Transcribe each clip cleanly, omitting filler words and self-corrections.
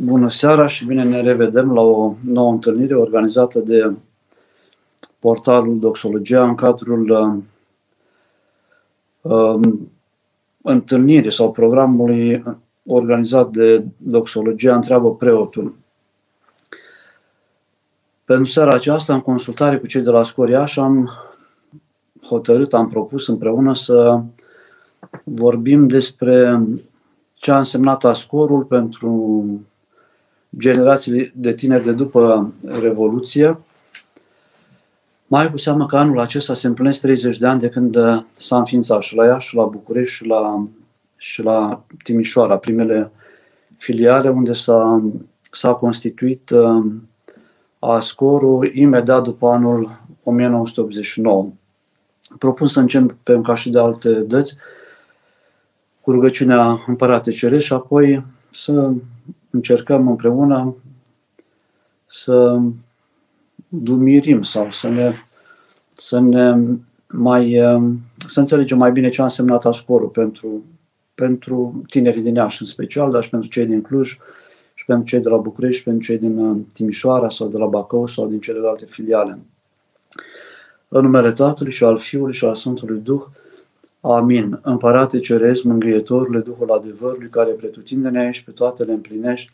Bună seara și bine ne revedem la o nouă întâlnire organizată de portalul Doxologia în cadrul întâlnirii sau programului organizat de Doxologia Întreabă Preotul. Pentru seara aceasta, în consultare cu cei de la ASCOR Iași, am propus împreună să vorbim despre ce a însemnat ASCOR-ul pentru generațiile de tineri de după Revoluție, mai cu seamă că anul acesta se împlinesc 30 de ani de când s-a înființat și la Iași, și la București, și la Timișoara, primele filiale unde s-a constituit ASCOR-ul imediat după anul 1989. Propun să începem ca și de alte dăți cu rugăciunea Împărate Cerești și apoi să încercăm împreună să dumirim sau să înțelegem mai bine ce a însemnat ASCOR-ul pentru tinerii din Iași în special, dar și pentru cei din Cluj și pentru cei de la București, pentru cei din Timișoara sau de la Bacău sau din celelalte filiale. În numele Tatălui și al Fiului și al Sfântului Duh, amin. Împărate Ceresc, Mângâietorule, Duhul adevărului, care pretutindene ești, pe toate le împlinești,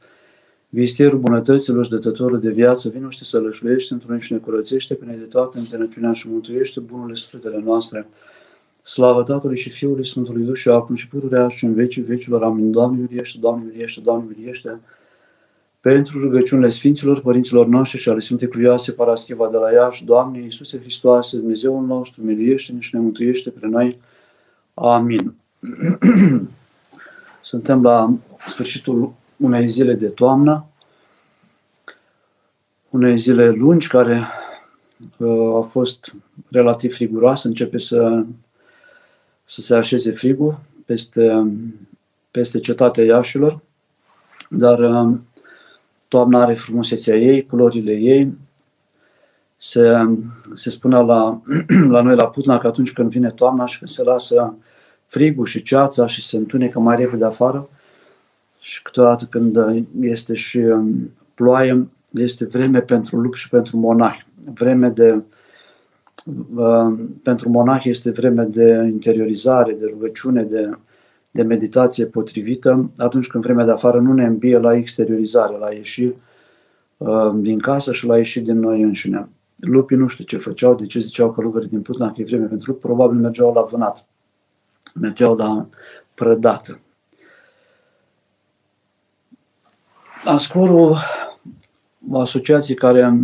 vistierul bunătăților și dătătorul de viață, vino și te sălășluiește într-o noi și ne curățește, pe noi de toate înțelepciunea și mântuiește bunurile sufletele noastre. Slavă Tatălui și Fiului Sfântului Duh și acum și pururea și în vecii vecilor, amin. Doamne miliește, Doamne miliește, Doamne miliește, pentru rugăciunile Sfinților Părinților noștri și ale Sfintei Cuvioase Parascheva de la Iași, Doamne Iisuse Hristoase, Dumnezeul nostru, miliește-ne și ne mântuiește pe noi. Amin. Suntem la sfârșitul unei zile de toamnă, unei zile lungi care a fost relativ friguroasă, începe să se așeze frigul peste cetatea Iașilor, dar toamna are frumusețea ei, culorile ei. Se spunea la noi la Putna că atunci când vine toamna și când se lasă frigul și ceața și se întunecă mai repede afară și câteodată când este și ploaie, este vreme pentru lup și pentru monahi. Pentru monahi este vreme de interiorizare, de rugăciune, de meditație potrivită, atunci când vremea de afară nu ne îmbie la exteriorizare, la ieși din casă și la ieși din noi înșine. Lupii nu știu ce făceau, de ce ziceau călugării din Putna că e vreme pentru lup, probabil mergeau la vânat, mergeau la prădată. ASCOR-ul, o asociație care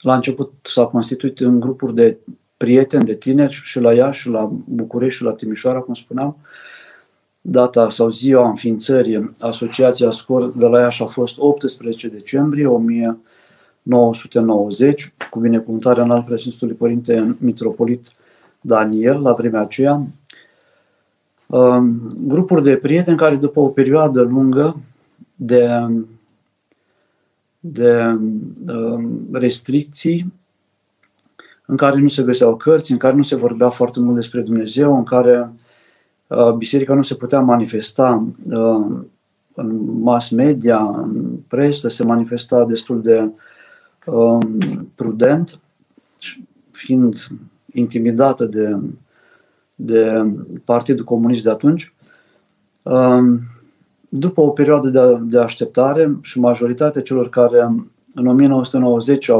la început s-a constituit în grupuri de prieteni, de tineri, și la Iași, și la București, și la Timișoara, cum spuneam. Data sau ziua înființării Asociația ASCOR de la Iași a fost 18 decembrie 1990, cu binecuvântarea în al preasfințitului Părinte Mitropolit Daniel, la vremea aceea. Grupuri de prieteni care după o perioadă lungă de restricții, în care nu se găseau cărți, în care nu se vorbea foarte mult despre Dumnezeu, în care biserica nu se putea manifesta în mass media, în presă, se manifesta destul de prudent, fiind intimidată de Partidul Comunist de atunci. După o perioadă de așteptare și majoritatea celor care în 1990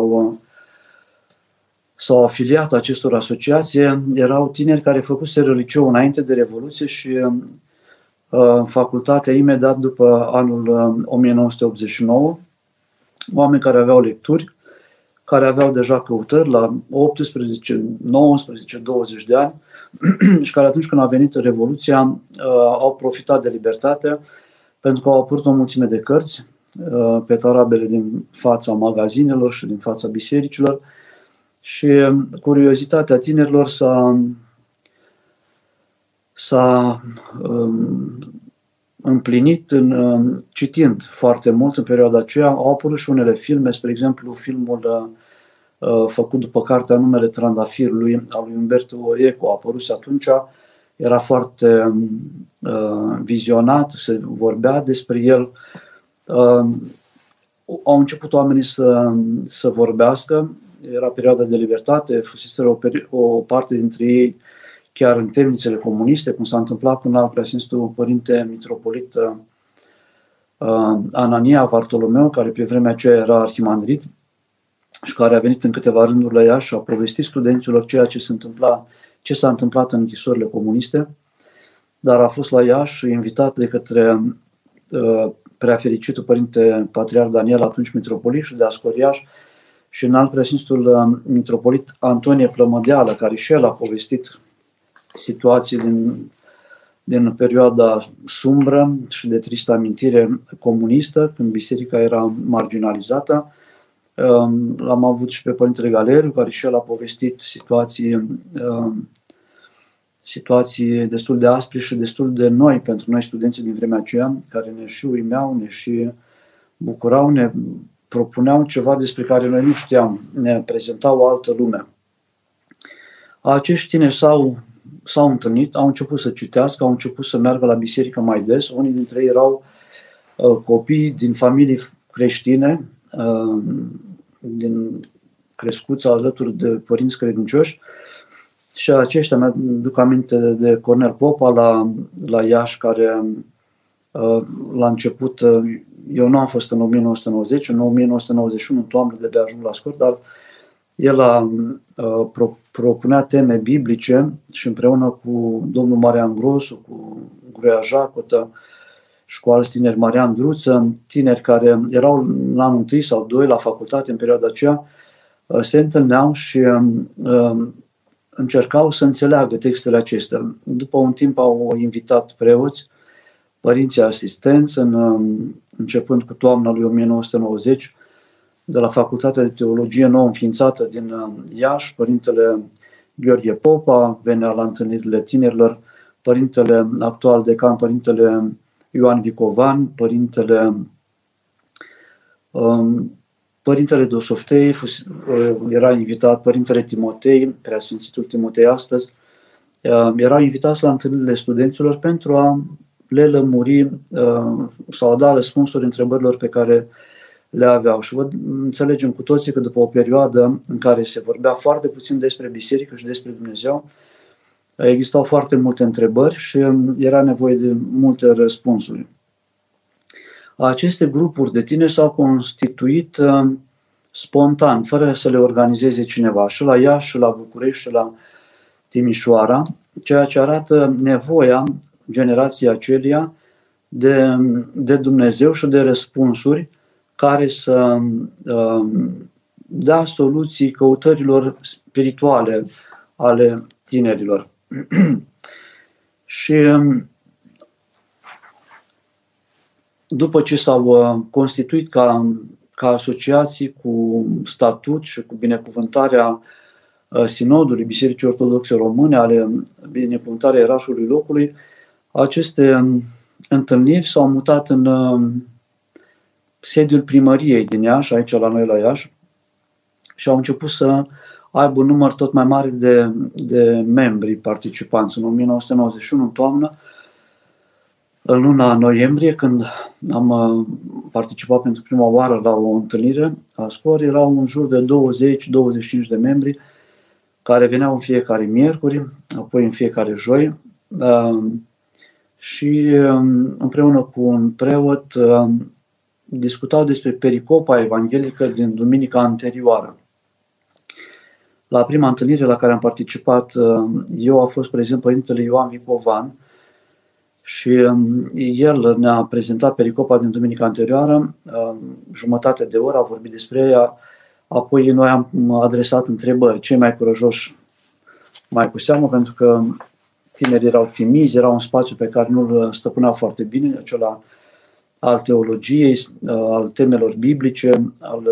s-au afiliat acestor asociații erau tineri care făcuseră liceu înainte de Revoluție și facultatea imediat după anul 1989, oameni care aveau lecturi, care aveau deja căutări la 18, 19, 20 de ani și care atunci când a venit Revoluția au profitat de libertate pentru că au apărut o mulțime de cărți pe tarabele din fața magazinelor și din fața bisericilor. Și curiozitatea tinerilor s-a împlinit citind foarte mult în perioada aceea. Au apărut și unele filme, spre exemplu filmul făcut după cartea Numele Trandafirului al lui Umberto Eco, a apărut atunci, era foarte vizionat, se vorbea despre el. Au început oamenii să vorbească, era perioada de libertate, fuseseră o parte dintre ei chiar în temnițele comuniste, cum s-a întâmplat cu al preasfințitul Părinte Mitropolit Anania Bartolomeu, care pe vremea aceea era arhimandrit și care a venit în câteva rânduri la Iași și a povestit studenților ceea ce s-a întâmplat în închisorile comuniste, dar a fost la Iași invitat de către preafericitul Părinte Patriarh Daniel, atunci mitropolit, și de Ascor Iași, și în alt preasfințitul mitropolit Antonie Plămădeală, care și el a povestit situații din perioada sumbră și de tristă amintire comunistă, când biserica era marginalizată. L-am avut și pe Părintele Galeriu, care și el a povestit situații destul de aspre și destul de noi pentru noi studenții din vremea aceea, care ne și uimeau, ne și bucurau, ne propuneau ceva despre care noi nu știam, ne prezentau o altă lume. Acești tineri s-au întâlnit, au început să citească, au început să meargă la biserică mai des. Unii dintre ei erau copii din familii creștine, crescuți alături de părinți credincioși. Și aceștia mi-aduc aminte de Cornel Popa la Iași, care la început, eu nu am fost în 1990, în 1991, în toamnă de ajung la ASCOR, dar el propunea teme biblice și împreună cu domnul Marian Grosu, cu Gruia Jacotă și cu alți tineri, Marian Druță, tineri care erau la anul 1 sau 2 la facultate în perioada aceea, se întâlneau și încercau să înțeleagă textele acestea. După un timp au invitat preoți, părinții asistenți, începând cu toamna lui 1990, de la Facultatea de Teologie nou înființată din Iași, Părintele Gheorghe Popa venea la întâlnirile tinerilor, Părintele actual decan, Părintele Ioan Vicovan, Părintele Dosoftei era invitat, Părintele Timotei, preasfințitul Timotei astăzi, era invitat la întâlnirile studenților pentru a le lămuri sau a da răspunsuri întrebărilor pe care le aveau. Și înțelegem cu toții că după o perioadă în care se vorbea foarte puțin despre biserică și despre Dumnezeu, existau foarte multe întrebări și era nevoie de multe răspunsuri. Aceste grupuri de tineri s-au constituit spontan, fără să le organizeze cineva, și la Iași, și la București, și la Timișoara, ceea ce arată nevoia generației aceleia de Dumnezeu și de răspunsuri care să dea soluții căutărilor spirituale ale tinerilor. Și după ce s-au constituit ca asociații cu statut și cu binecuvântarea Sinodului Bisericii Ortodoxe Române, ale binecuvântarea ierarhului locului, aceste întâlniri s-au mutat în sediul primăriei din Iași, aici la noi la Iași, și au început să aibă un număr tot mai mare de membri participanți. În 1991, în toamnă, în luna noiembrie, când am participat pentru prima oară la o întâlnire a SCOR, erau în jur de 20-25 de membri care veneau în fiecare miercuri, apoi în fiecare joi, și împreună cu un preot discutau despre pericopa evanghelică din duminica anterioară. La prima întâlnire la care am participat eu a fost prezent Părintele Ioan Vicovan și el ne-a prezentat pericopa din duminica anterioară, jumătate de oră a vorbit despre ea, apoi noi am adresat întrebări, cei mai curajoși mai cu seamă, pentru că tinerii erau timizi, era un spațiu pe care nu-l stăpâneau foarte bine, acela al teologiei, al temelor biblice, al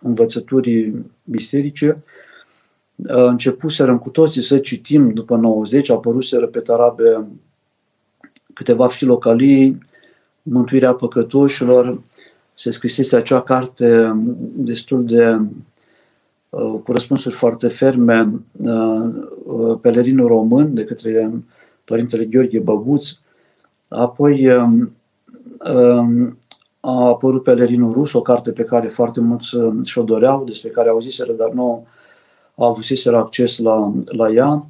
învățăturii biserice. Începuserăm cu toții să citim după 90, apăruseră pe tarabe câteva filocalii, Mântuirea păcătoșilor, se scrisese acea carte destul de cu răspunsuri foarte ferme, Pelerinul român, de către Părintele Gheorghe Băbuț. Apoi a apărut Pelerinul Rus, o carte pe care foarte mulți și-o doreau, despre care auziseră, dar nu avuseseră acces la ea. A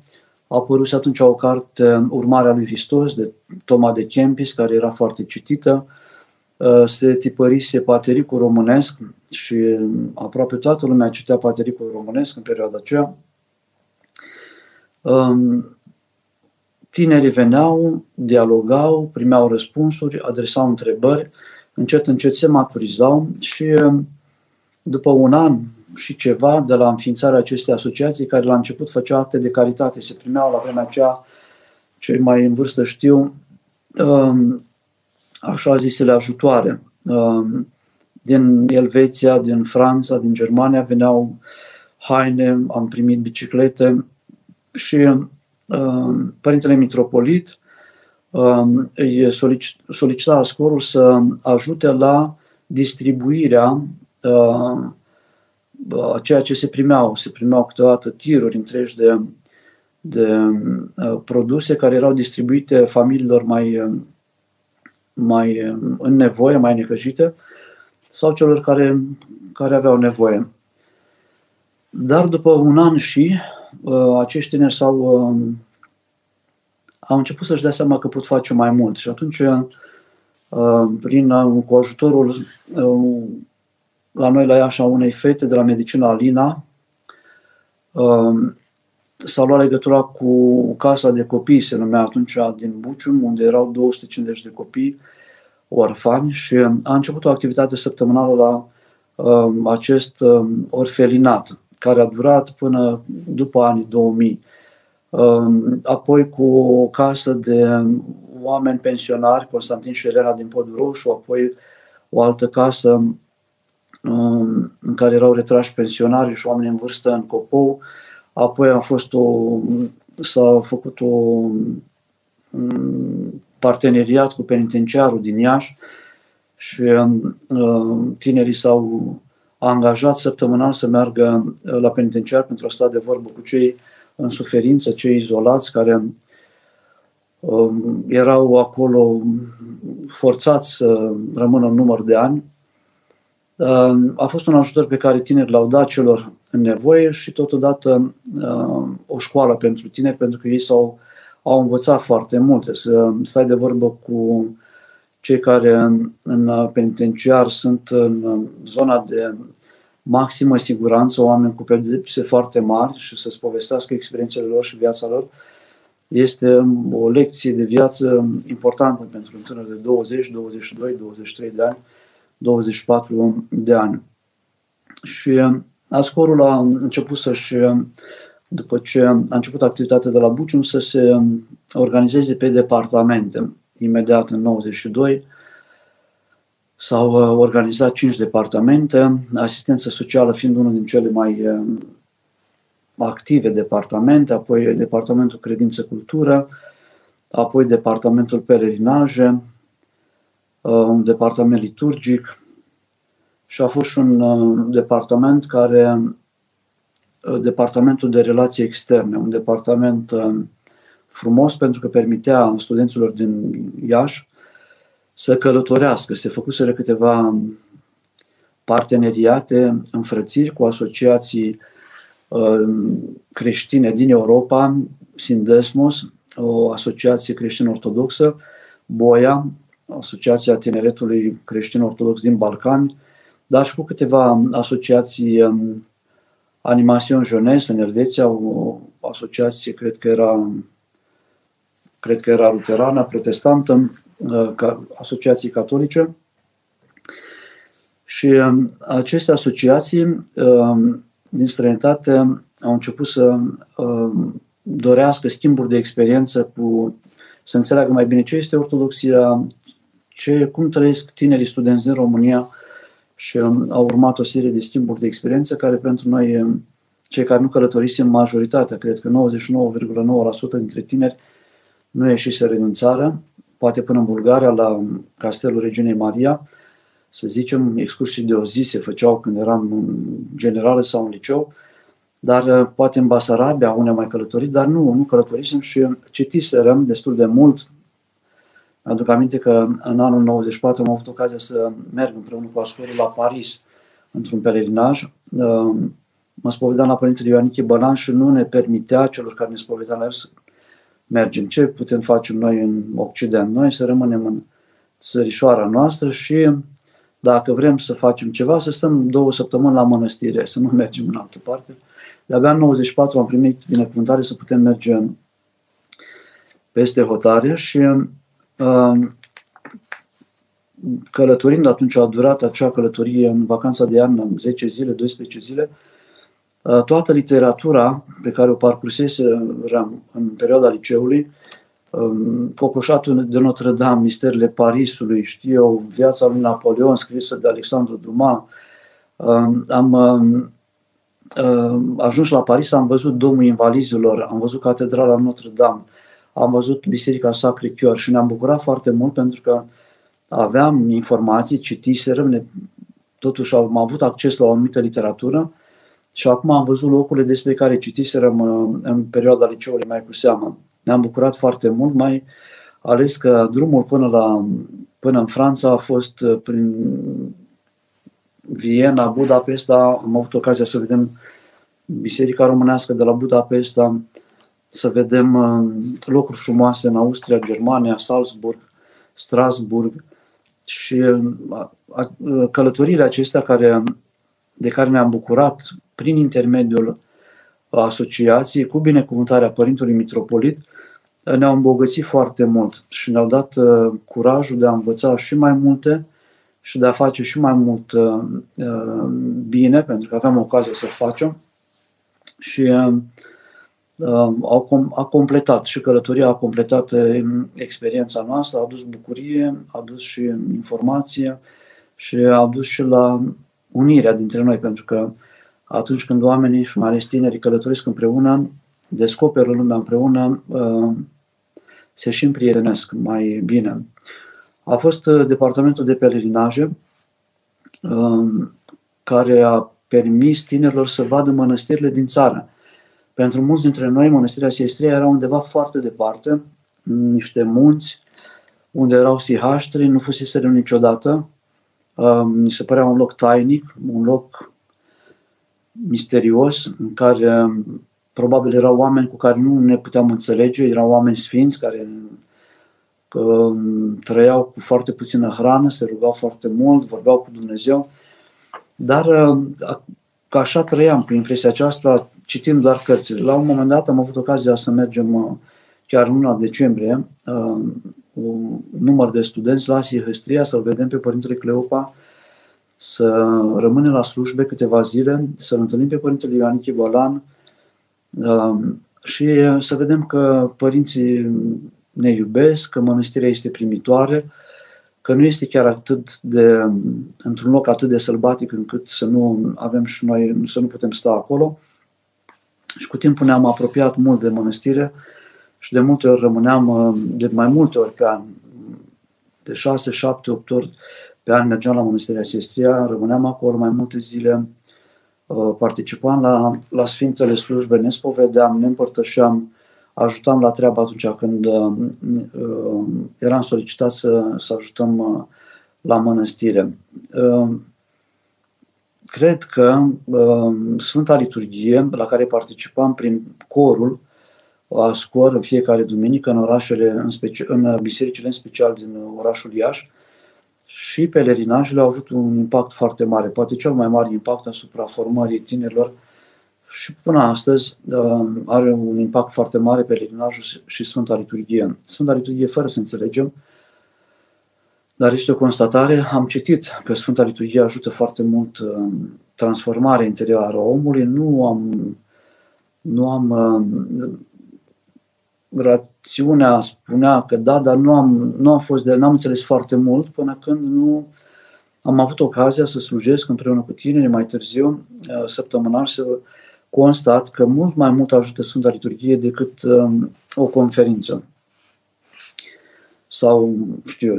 apărut atunci o carte, Urmarea lui Hristos, de Toma de Kempis, care era foarte citită. Se tipărise Patericul Românesc și aproape toată lumea citea Patericul Românesc în perioada aceea. Tinerii veneau, dialogau, primeau răspunsuri, adresau întrebări, încet, încet se maturizau și după un an și ceva de la înființarea acestei asociații, care la început făcea acte de caritate, se primeau la vremea aceea, cei mai în vârstă știu, așa zisele ajutoare. Din Elveția, din Franța, din Germania veneau haine, am primit biciclete și Părintele Mitropolit îi solicita ASCOR-ul să ajute la distribuirea a ceea ce se primeau. Se primeau câteodată tiruri întregi de produse care erau distribuite familiilor mai în nevoie, mai necăjite sau celor care aveau nevoie. Dar după un an și acești tineri au început să-și dea seama că pot face mai mult și atunci cu ajutorul la noi la Iași a unei fete de la medicină, Alina, s-a luat legătura cu Casa de Copii, se numea atunci, din Bucium, unde erau 250 de copii orfani și a început o activitate săptămânală la acest orfelinat, care a durat până după anii 2000. Apoi cu o casă de oameni pensionari, Constantin și Elena din Podul Roșu, apoi o altă casă în care erau retrași pensionari și oameni în vârstă în Copou, apoi s-a făcut un parteneriat cu penitenciarul din Iași și tinerii s-au angajat săptămânal să meargă la penitenciar pentru a sta de vorbă cu cei în suferință, cei izolați care erau acolo forțați să rămână un număr de ani. A fost un ajutor pe care tinerii l-au dat celor în nevoie și totodată o școală pentru tineri, pentru că ei au învățat foarte multe. Să stai de vorbă cu cei care în penitenciar sunt în zona de maximă siguranță, oameni cu pedepse foarte mari și să-ți povestească experiențele lor și viața lor, este o lecție de viață importantă pentru un tânăr de 20, 22, 23 de ani, 24 de ani. Și ASCOR-ul a început după ce a început activitatea de la Bucium, să se organizeze pe departamente. Imediat, în 92, s-au organizat 5 departamente, asistența socială fiind unul din cele mai active departamente, apoi departamentul credință-cultură, apoi departamentul pelerinaje, un departament liturgic și a fost și un departament departamentul de relații externe, un departament frumos pentru că permitea studenților din Iași să călătorească. Se făcuseră câteva parteneriate, înfrățiri cu asociații creștine din Europa, Sindesmos, o asociație creștin-ortodoxă, Boia, Asociația Tineretului Creștin-Ortodox din Balcani, dar și cu câteva asociații Animation Jeunesse în Elveția, o asociație, cred că era luterană, protestantă, asociații catolice. Și aceste asociații din străinătate au început să dorească schimburi de experiență, să înțeleagă mai bine ce este ortodoxia, cum trăiesc tinerii studenți din România și au urmat o serie de schimburi de experiență care pentru noi, cei care nu călătorisim, majoritatea, cred că 99,9% dintre tineri nu ieșiseră din țară, poate până în Bulgaria, la Castelul Reginei Maria, să zicem, excursii de o zi se făceau când eram în generală sau în liceu, dar poate în Basarabia, unde am mai călătorit, dar nu călătorisem și citiserăm destul de mult Aduc aminte că în anul 94 am avut ocazia să merg împreună cu ascorii la Paris, într-un pelerinaj. Mă spovedam la Părintele Ioanichie Bălan și nu ne permitea celor care ne spovedam la el să mergem. Ce putem face noi în Occident? Noi să rămânem în țărișoara noastră și dacă vrem să facem ceva, să stăm 2 săptămâni la mănăstire, să nu mergem în altă parte. De-abia în 94 am primit binecuvântare să putem merge peste hotare și călătorind, atunci a durat acea călătorie în vacanța de iarnă, 10 zile, 12 zile, toată literatura pe care o parcurseseram în perioada liceului, Cocoșatul de Notre-Dame, Misterele Parisului, știu eu, Viața lui Napoleon, scrisă de Alexandru Dumas, am ajuns la Paris, am văzut Domul Invalizilor, am văzut Catedrala Notre-Dame, am văzut Biserica Sacré-Cœur și ne-am bucurat foarte mult pentru că aveam informații, citiserăm, totuși am avut acces la o anumită literatură și acum am văzut locurile despre care citiserăm în perioada liceului mai cu seamă. Ne-am bucurat foarte mult, mai ales că drumul până în Franța a fost prin Viena, Budapesta, am avut ocazia să vedem Biserica Românească de la Budapesta, să vedem locuri frumoase în Austria, Germania, Salzburg, Strasburg și călătoriile acestea de care ne-am bucurat prin intermediul asociației, cu binecuvântarea Părintului Mitropolit, ne-au îmbogățit foarte mult și ne-au dat curajul de a învăța și mai multe și de a face și mai mult bine, pentru că aveam ocazia să facem și a completat și călătoria, a completat experiența noastră, a adus bucurie, a adus și informație și a adus și la unirea dintre noi, pentru că atunci când oamenii și mai ales tinerii călătoresc împreună, descoperă lumea împreună, se și împrietenesc mai bine. A fost departamentul de pelerinaje care a permis tinerilor să vadă mănăstirile din țară. Pentru mulți dintre noi, mănăstirea Sihăstria era undeva foarte departe, în niște munți, unde erau sihaștri, nu fuseserăm niciodată. Mi se părea un loc tainic, un loc misterios, în care probabil erau oameni cu care nu ne puteam înțelege, erau oameni sfinți care trăiau cu foarte puțină hrană, se rugau foarte mult, vorbeau cu Dumnezeu, dar așa trăiam, cu impresia aceasta, citind doar cărțile. La un moment dat am avut ocazia să mergem chiar în luna decembrie, un număr de studenți la Sihăstria, să-l vedem pe Părintele Cleopa, să rămâne la slujbe câteva zile, să-l întâlnim pe Părintele Ioanichie Bălan și să vedem că părinții ne iubesc, că mănăstirea este primitoare, că nu este chiar într-un loc atât de sălbatic încât să nu avem și noi, să nu putem sta acolo. Și cu timpul ne-am apropiat mult de mănăstire și de multe ori rămâneam, de mai multe ori pe an, de 6, 7, 8 ori pe an mergeam la mănăstirea Sihăstria, rămâneam acolo mai multe zile, participam la Sfintele Slujbe, ne spovedeam, ne împărtășeam, ajutam la treabă atunci când eram solicitat să ajutăm la mănăstire. Cred că Sfânta Liturghie, la care participam prin corul ASCOR în fiecare duminică, în bisericile în special din orașul Iași, și pelerinajele au avut un impact foarte mare, poate cel mai mare impact asupra formării tinerilor și până astăzi are un impact foarte mare pelerinajul și Sfânta Liturghie. Sfânta Liturghie, fără să înțelegem, dar este o constatare, am citit că Sfânta Liturghie ajută foarte mult transformarea interioară a omului. Rațiunea spunea că da, dar n-am înțeles foarte mult până când nu am avut ocazia să slujesc împreună cu tinerii mai târziu, săptămânal, să constat că mult mai mult ajută Sfânta Liturghie decât o conferință sau,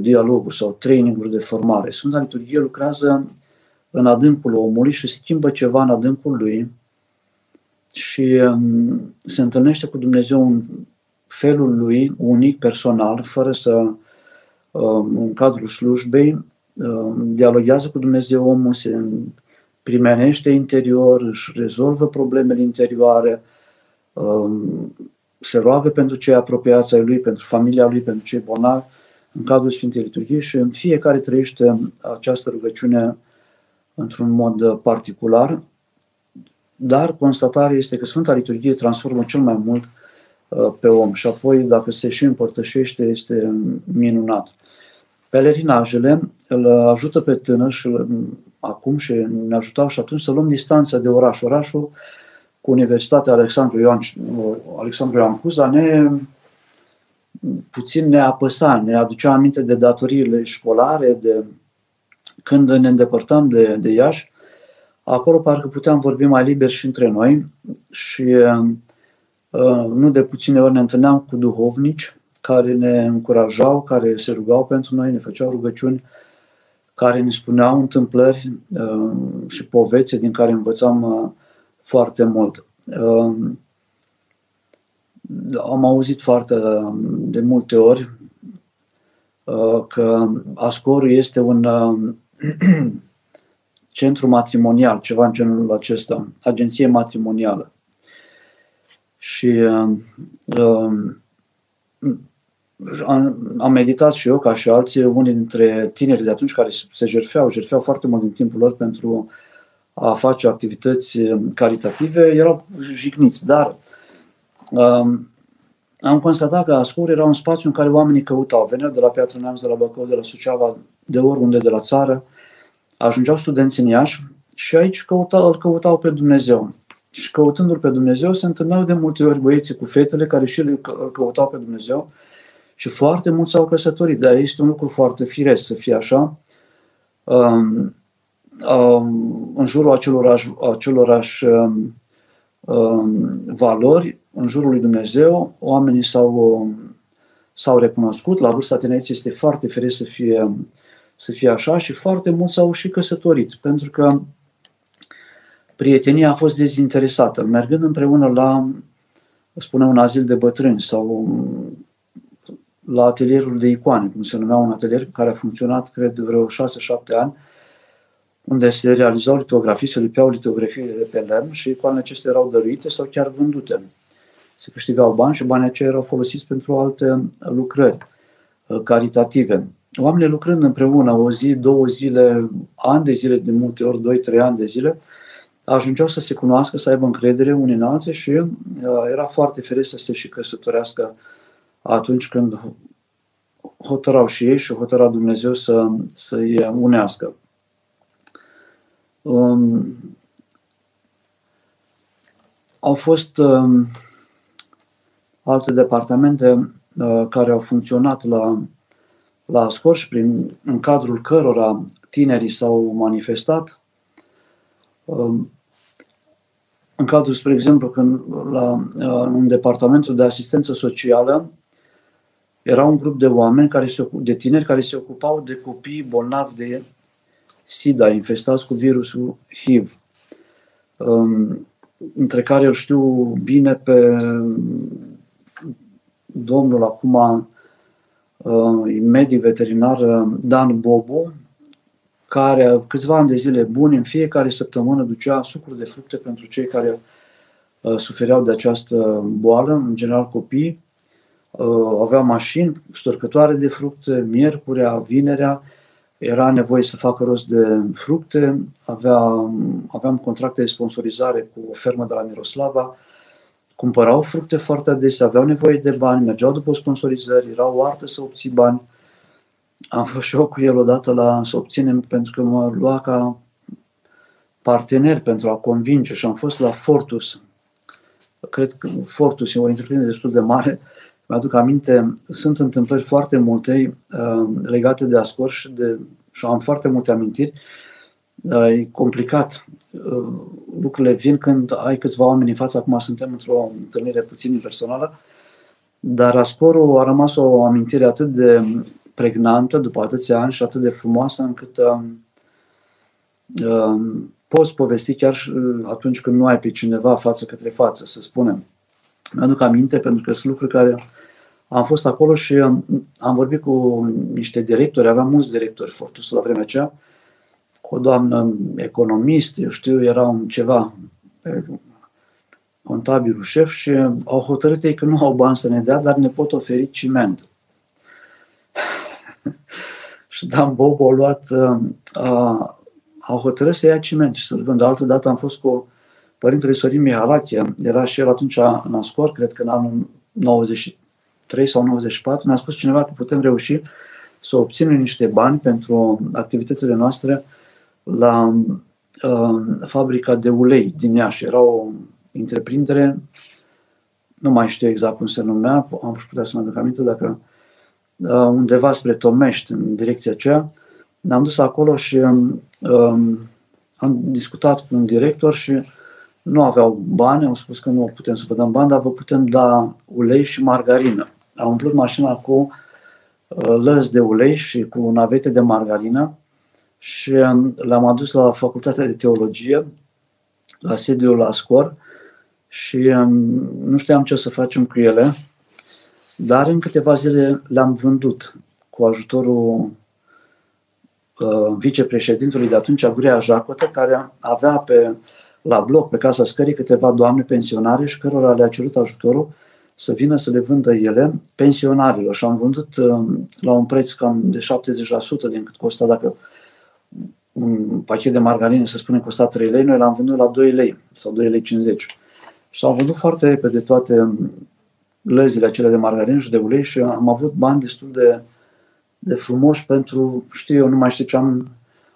dialoguri sau training-uri de formare. Sfânta Liturghie lucrează în adâncul omului și schimbă ceva în adâncul lui și se întâlnește cu Dumnezeu în felul lui unic, personal, fără să în cadrul slujbei, dialoghează cu Dumnezeu omul, se primenește interior, își rezolvă problemele interioare, se roagă pentru cei apropiați ai lui, pentru familia lui, pentru cei bonavi, în cadrul Sfintei Liturghii și în fiecare trăiește această rugăciune într-un mod particular, dar constatarea este că Sfânta Liturghie transformă cel mai mult pe om și apoi, dacă se și împărtășește, este minunat. Pelerinajele îl ajută pe tânăr și acum și ne ajutau și atunci să luăm distanța de oraș. Orașul cu Universitatea Alexandru Ioan Cuza ne apăsa, ne aducea aminte de datoriile școlare, de când ne îndepărtam de Iași. Acolo parcă puteam vorbi mai liber și între noi și nu de puține ori ne întâlneam cu duhovnici care ne încurajau, care se rugau pentru noi, ne făceau rugăciuni, care ne spuneau întâmplări și povețe din care învățam foarte mult. Am auzit foarte de multe ori că ASCOR-ul este un centru matrimonial, ceva în genul acesta, agenție matrimonială. Și am meditat și eu, ca și alții, unii dintre tinerii de atunci care se jertfeau foarte mult din timpul lor pentru a face activități caritative, erau jigniți, dar am constatat că ASCOR era un spațiu în care oamenii căutau, veneau de la Piatra Neamț, de la Bacău, de la Suceava, de oriunde, de la țară, ajungeau studenți în Iași și aici îl căutau pe Dumnezeu. Și căutându-L pe Dumnezeu, se întâlneau de multe ori băieții cu fetele care și îl căutau pe Dumnezeu și foarte mulți s-au căsătorit, dar este un lucru foarte firesc să fie așa. În jurul acelor valori, în jurul lui Dumnezeu, oamenii s-au recunoscut, la vârsta tinereții este foarte firesc să fie așa și foarte mulți s-au și căsătorit, pentru că prietenia a fost dezinteresată, mergând împreună la, spunem, un azil de bătrâni sau la atelierul de icoane, cum se numea un atelier care a funcționat, cred, vreo 6-7 ani, unde se realizau litografii, se lipeau litografii de pe lemn și icoanele acestea erau dăruite sau chiar vândute. Se câștigau bani și banii aceia erau folosiți pentru alte lucrări caritative. Oamenii lucrând împreună o zi, două zile, ani de zile, de multe ori, 2-3 ani de zile, ajungeau să se cunoască, să aibă încredere unii în alții și era foarte fericit să se și căsătorească atunci când hotărau și ei și hotăra Dumnezeu să-i unească. Au fost alte departamente care au funcționat la ASCOR și în cadrul cărora tinerii s-au manifestat. În cadrul, spre exemplu, când în departamentul de asistență socială era un grup de oameni, de tineri, care se ocupau de copii bolnavi de SIDA, infestați cu virusul HIV, între care îl știu bine pe domnul acum medic veterinar Dan Bobu, care câțiva ani de zile buni, în fiecare săptămână ducea sucuri de fructe pentru cei care sufereau de această boală, în general copii. Avea mașini, storcătoare de fructe, miercurea, vinerea, era nevoie să facă rost de fructe, aveam contracte de sponsorizare cu o fermă de la Miroslava, cumpărau fructe foarte adesea, aveau nevoie de bani, mergeau după sponsorizări, erau o artă să obții bani. Am fost și eu cu el odată să obținem, pentru că mă lua ca partener pentru a convinge și am fost la Fortus. Cred că Fortus e o întreprindere destul de mare. Mi-aduc aminte, sunt întâmplări foarte multe legate de ASCOR și am foarte multe amintiri. E complicat. Lucrurile vin când ai câțiva oameni în față. Acum suntem într-o întâlnire puțin impersonală, dar ASCOR-ul a rămas o amintire atât de pregnantă după atâția ani și atât de frumoasă încât poți povesti chiar și atunci când nu ai pe cineva față către față, să spunem. Mi-aduc aminte pentru că sunt lucruri care Am fost acolo și am vorbit cu niște directori, aveam mulți directori Fortus la vremea aceea, cu o doamnă economist, eu știu, era un ceva, contabilul șef, și au hotărât ei că nu au bani să ne dea, dar ne pot oferi ciment. Și Dan Bob a luat, au hotărât să ia ciment și să-l vândă. Altă dată am fost cu părintele Sorin Mihalache, era și el atunci în ASCOR, cred că în anul 93 sau 94, ne-a spus cineva că putem reuși să obținem niște bani pentru activitățile noastre la fabrica de ulei din Iași. Era o întreprindere, nu mai știu exact cum se numea, am și putea să mă aduc aminte, dacă undeva spre Tomești, în direcția aceea. Ne-am dus acolo și am discutat cu un director și nu aveau bani, au spus că nu putem să vă dăm bani, dar vă putem da ulei și margarină. Am umplut mașina cu lăzi de ulei și cu navete de margarină și le-am adus la Facultatea de Teologie, la sediul ASCOR, și nu știam ce o să facem cu ele, dar în câteva zile le-am vândut cu ajutorul vicepreședintului de atunci, Gruia Jacotă, care avea la bloc, pe Casa Scării, câteva doamne pensionare și cărora le-a cerut ajutorul să vină să le vândă ele pensionarilor. Și am vândut la un preț cam de 70% din cât costa, dacă un pachet de margarine, să spunem, costa 3 lei, noi l-am vândut la 2 lei sau 2 lei 50. Și am vândut foarte repede toate lăzile acelea de margarine și de ulei și am avut bani destul de frumoși pentru, știu eu, nu mai știu ce am...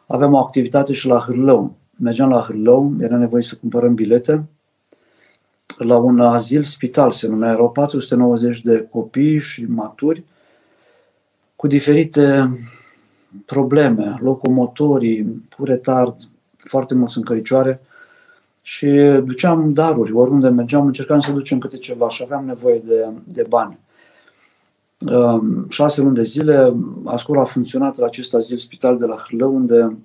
Aveam o activitate și la Hârlău. Mergeam la Hârlău, era nevoie să cumpărăm bilete la un azil spital, se numea, erau 490 de copii și maturi cu diferite probleme, locomotorii, cu retard, foarte mulți în căricioare, și duceam daruri, oriunde mergeam, încercam să ducem câte ceva și aveam nevoie de bani. 6 luni de zile, ASCOR a funcționat la acest azil spital de la Hârlău, unde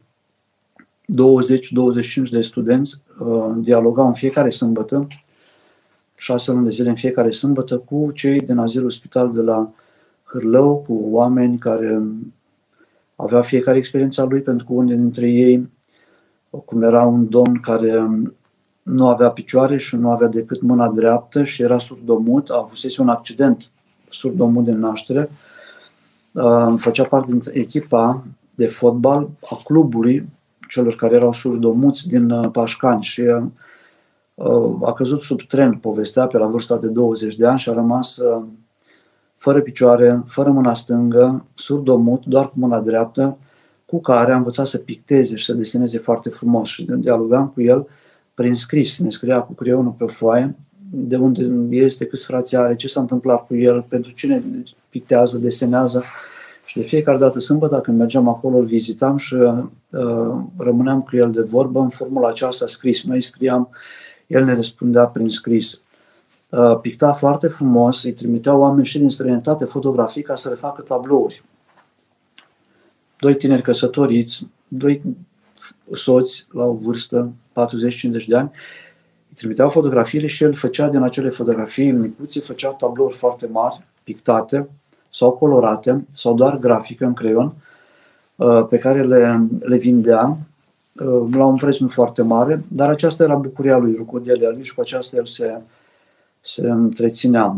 20-25 de studenți dialogau în fiecare sâmbătă, 6 luni de zile în fiecare sâmbătă, cu cei din azilul spital de la Hârlău, cu oameni care aveau fiecare experiența lui, pentru că unii dintre ei, cum era un domn care nu avea picioare și nu avea decât mâna dreaptă și era surdomut, a avusese un accident, surdomut de naștere, făcea parte din echipa de fotbal a clubului celor care erau surdomuți din Pașcani și a căzut sub tren, povestea, pe la vârsta de 20 de ani și a rămas fără picioare, fără mâna stângă, surdomut, doar cu mâna dreaptă, cu care a învățat să picteze și să deseneze foarte frumos. Și dialogam cu el prin scris, ne scria cu creionul pe foaie, de unde este, câți frați are, ce s-a întâmplat cu el, pentru cine pictează, desenează. Și de fiecare dată sâmbătă, când mergeam acolo, îl vizitam și rămâneam cu el de vorbă în formula aceasta scris. Noi scriam, el ne răspundea prin scris. Picta foarte frumos, îi trimiteau oameni și din străinătate fotografii ca să le facă tablouri. 2 tineri căsătoriți, 2 soți la o vârstă, 40-50 de ani, îi trimiteau fotografiile și el făcea din acele fotografii micuțe, făcea tablouri foarte mari, pictate sau colorate, sau doar grafică în creion, pe care le vindea la un preț nu foarte mare, dar aceasta era bucuria lui, rucodelea lui și cu aceasta el se întreținea.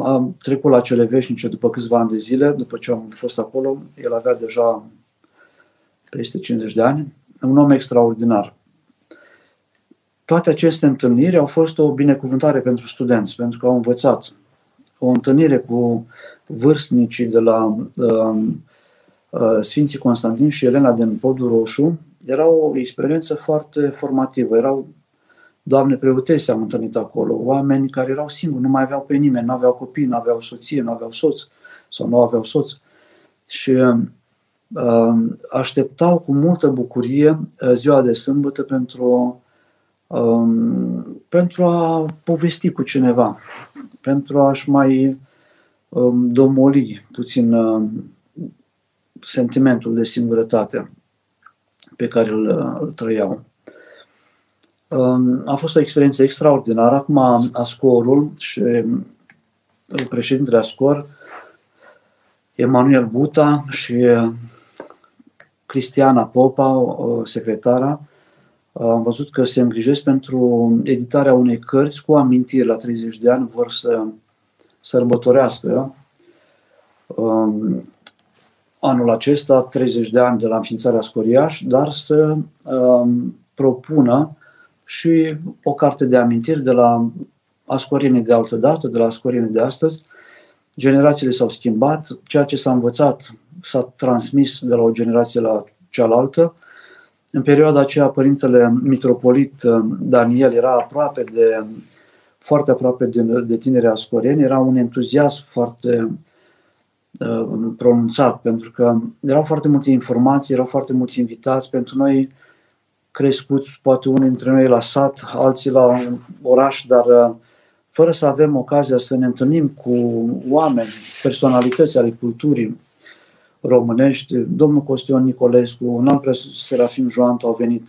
Am trecut la cele veșnice după câțiva ani de zile, după ce am fost acolo, el avea deja peste 50 de ani, un om extraordinar. Toate aceste întâlniri au fost o binecuvântare pentru studenți, pentru că au învățat. O întâlnire cu vârstnicii de la Sfinții Constantin și Elena din Podul Roșu era o experiență foarte formativă. Erau doamne preotese, am întâlnit acolo, oameni care erau singuri, nu mai aveau pe nimeni, nu aveau copii, nu aveau soție, nu aveau soț sau nu aveau soț. Și așteptau cu multă bucurie ziua de sâmbătă pentru a povesti cu cineva, pentru a-și mai domoli puțin sentimentul de singurătate pe care îl trăiau. A fost o experiență extraordinară. Acum ASCOR-ul și președintele ASCOR, Emanuel Buta și Cristiana Popa, secretara, am văzut că se îngrijesc pentru editarea unei cărți cu amintiri. La 30 de ani vor să sărbătorească anul acesta 30 de ani de la înființarea Ascoriaș, dar să propună și o carte de amintiri de la ascorienii de altă dată, de la ascorienii de astăzi. Generațiile s-au schimbat, ceea ce s-a învățat s-a transmis de la o generație la cealaltă. În perioada aceea, Părintele Mitropolit Daniel era aproape de, foarte aproape de tinerii ascorieni, era un entuziasm foarte pronunțat, pentru că erau foarte multe informații, erau foarte mulți invitați pentru noi, crescuți, poate unii dintre noi la sat, alții la oraș, dar fără să avem ocazia să ne întâlnim cu oameni, personalități ale culturii românești. Domnul Costion Nicolescu, un alt preasfințit Serafim Joanta au venit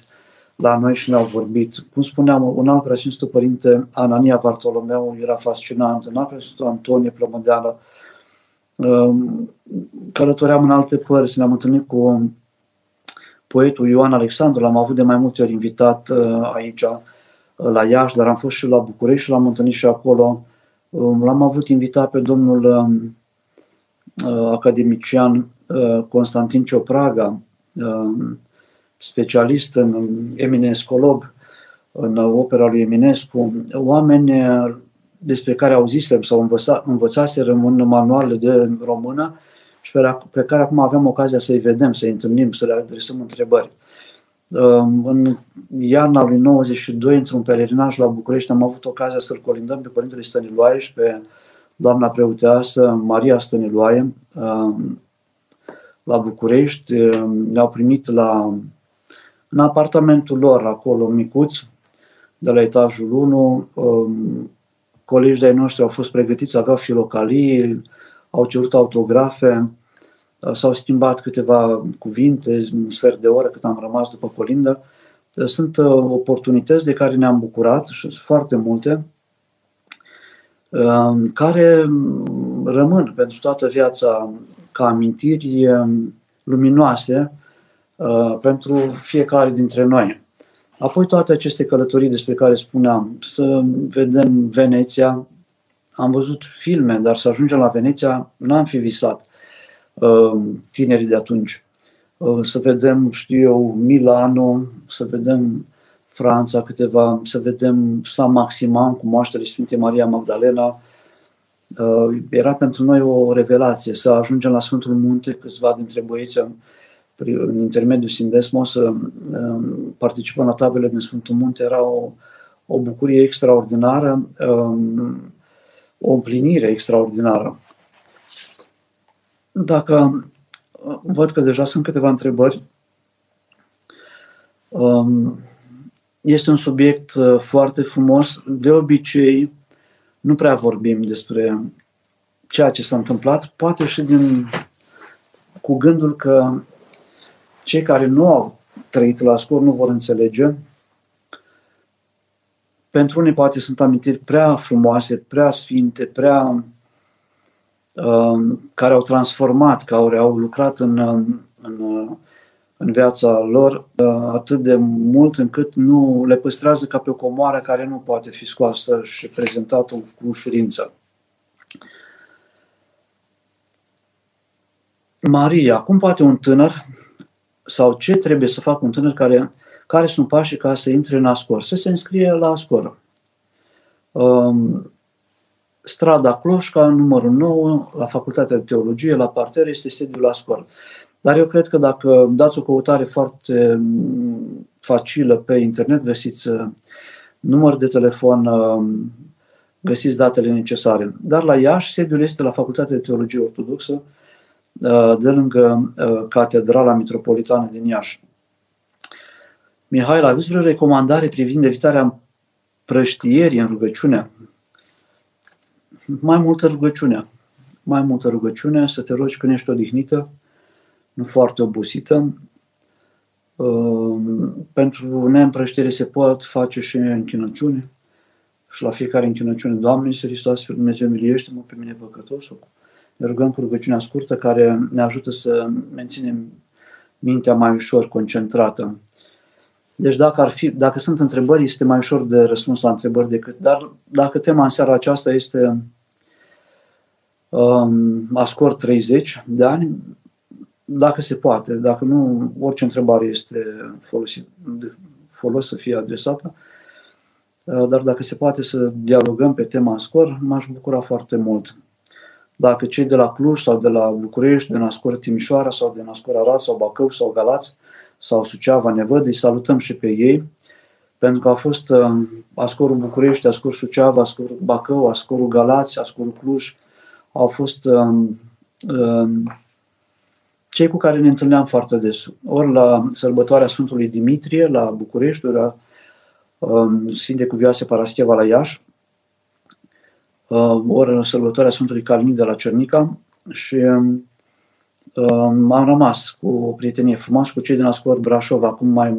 la noi și ne-au vorbit. Cum spuneam, un alt preasfințit Părinte Anania Bartolomeu era fascinant, un alt preasfințit Antonie Plămădeală. Călătoream în alte părți, ne-am întâlnit cu poetul Ioan Alexandru, l-am avut de mai multe ori invitat aici la Iași, dar am fost și la București și l-am întâlnit și acolo. L-am avut invitat pe domnul academician Constantin Ciopraga, specialist, eminescolog în opera lui Eminescu, oameni despre care auzisem sau învățaserăm în manualele de română și pe care acum avem ocazia să-i vedem, să-i întâlnim, să le adresăm întrebări. În iarna lui 92, într-un pelerinaj la București, am avut ocazia să-l colindăm pe Părintele Stăniloae și pe doamna preoteasă Maria Stăniloae la București. Ne-au primit în apartamentul lor, acolo, micuț, de la etajul 1. Colegii de-ai noștri au fost pregătiți, aveau filocalii, au cerut autografe, s-au schimbat câteva cuvinte, un sfert de oră cât am rămas după colindă. Sunt oportunități de care ne-am bucurat și sunt foarte multe, care rămân pentru toată viața ca amintiri luminoase pentru fiecare dintre noi. Apoi toate aceste călătorii despre care spuneam, să vedem Veneția, am văzut filme, dar să ajungem la Veneția n-am fi visat tinerii de atunci. Să vedem, știu eu, Milano, să vedem Franța câteva, să vedem San Maximan cu moaștele Sfintei Maria Magdalena. Era pentru noi o revelație să ajungem la Sfântul Munte, câțiva dintre băieții în intermediul Sindesmos, să participăm la tabele din Sfântul Munte. Era o bucurie extraordinară, o împlinire extraordinară. Dacă văd că deja sunt câteva întrebări, este un subiect foarte frumos. De obicei, nu prea vorbim despre ceea ce s-a întâmplat, poate și cu gândul că cei care nu au trăit la ASCOR nu vor înțelege. Pentru unii poate sunt amintiri prea frumoase, prea sfinte, prea care au transformat, care au lucrat în viața lor atât de mult încât nu le păstrează ca pe o comoară care nu poate fi scoasă și prezentată cu ușurință. Maria, cum poate un tânăr sau ce trebuie să facă un tânăr care sunt pașii ca să intre în ASCOR? Să se înscrie la ASCOR. Strada Cloșca, numărul 9, la Facultatea de Teologie, la parter, este sediul ASCOR. Dar eu cred că dacă dați o căutare foarte facilă pe internet, găsiți număr de telefon, găsiți datele necesare. Dar la Iași, sediul este la Facultatea de Teologie Ortodoxă, de lângă Catedrala Mitropolitană din Iași. Mihai, aveți vreo recomandare privind evitarea prăștierii în rugăciune? Mai multă rugăciune, să te rogi când ești odihnită, nu foarte obosită. Pentru neîmprăștiere se poate face și închinăciune și la fiecare închinăciune, Doamne Iisuse Hristoase, Fiul Dumnezeu, miliește-mă pe mine păcătosul. Ne rugăm cu rugăciunea scurtă care ne ajută să menținem mintea mai ușor concentrată. Deci dacă sunt întrebări, este mai ușor de răspuns la întrebări decât. Dar dacă tema în seara aceasta este ASCOR 30 de ani, dacă se poate, dacă nu, orice întrebare este de folos să fie adresată. Dar dacă se poate să dialogăm pe tema ASCOR, m-aș bucura foarte mult. Dacă cei de la Cluj sau de la București, de la ASCOR Timișoara sau de la ASCOR Arad sau Bacău sau Galați sau Suceava ne văd, îi salutăm și pe ei, pentru că a fost ASCOR-ul București, ASCOR Suceava, ASCOR Bacău, ASCOR Galați, ASCOR Cluj, au fost cei cu care ne întâlneam foarte des. Ori la sărbătoarea Sfântului Dimitrie la București, ori la Sfinte Cuvioase Parascheva la Iași, ori sărbătoarea Sfântului Calmin de la Cernica, și am rămas cu o prietenie frumoasă cu cei din ASCOR Brașov. Acum mai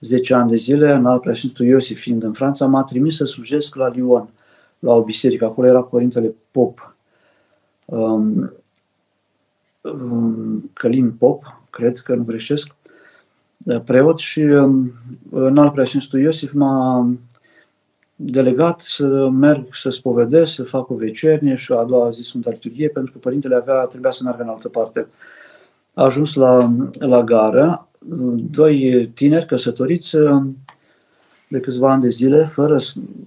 10 ani de zile, în al preasfințitul Iosif fiind în Franța, m-a trimis să slujesc la Lyon, la o biserică. Acolo era Părintele Pop, Călin Pop, cred că nu greșesc, preot, și în al preasfințitul Iosif m-a delegat să merg să spovedesc, să fac o vecernie și a doua zi Sfânta Liturghie, pentru că părintele trebuia să meargă în altă parte. A ajuns la gară, doi tineri căsătoriți de câțiva ani de zile, fără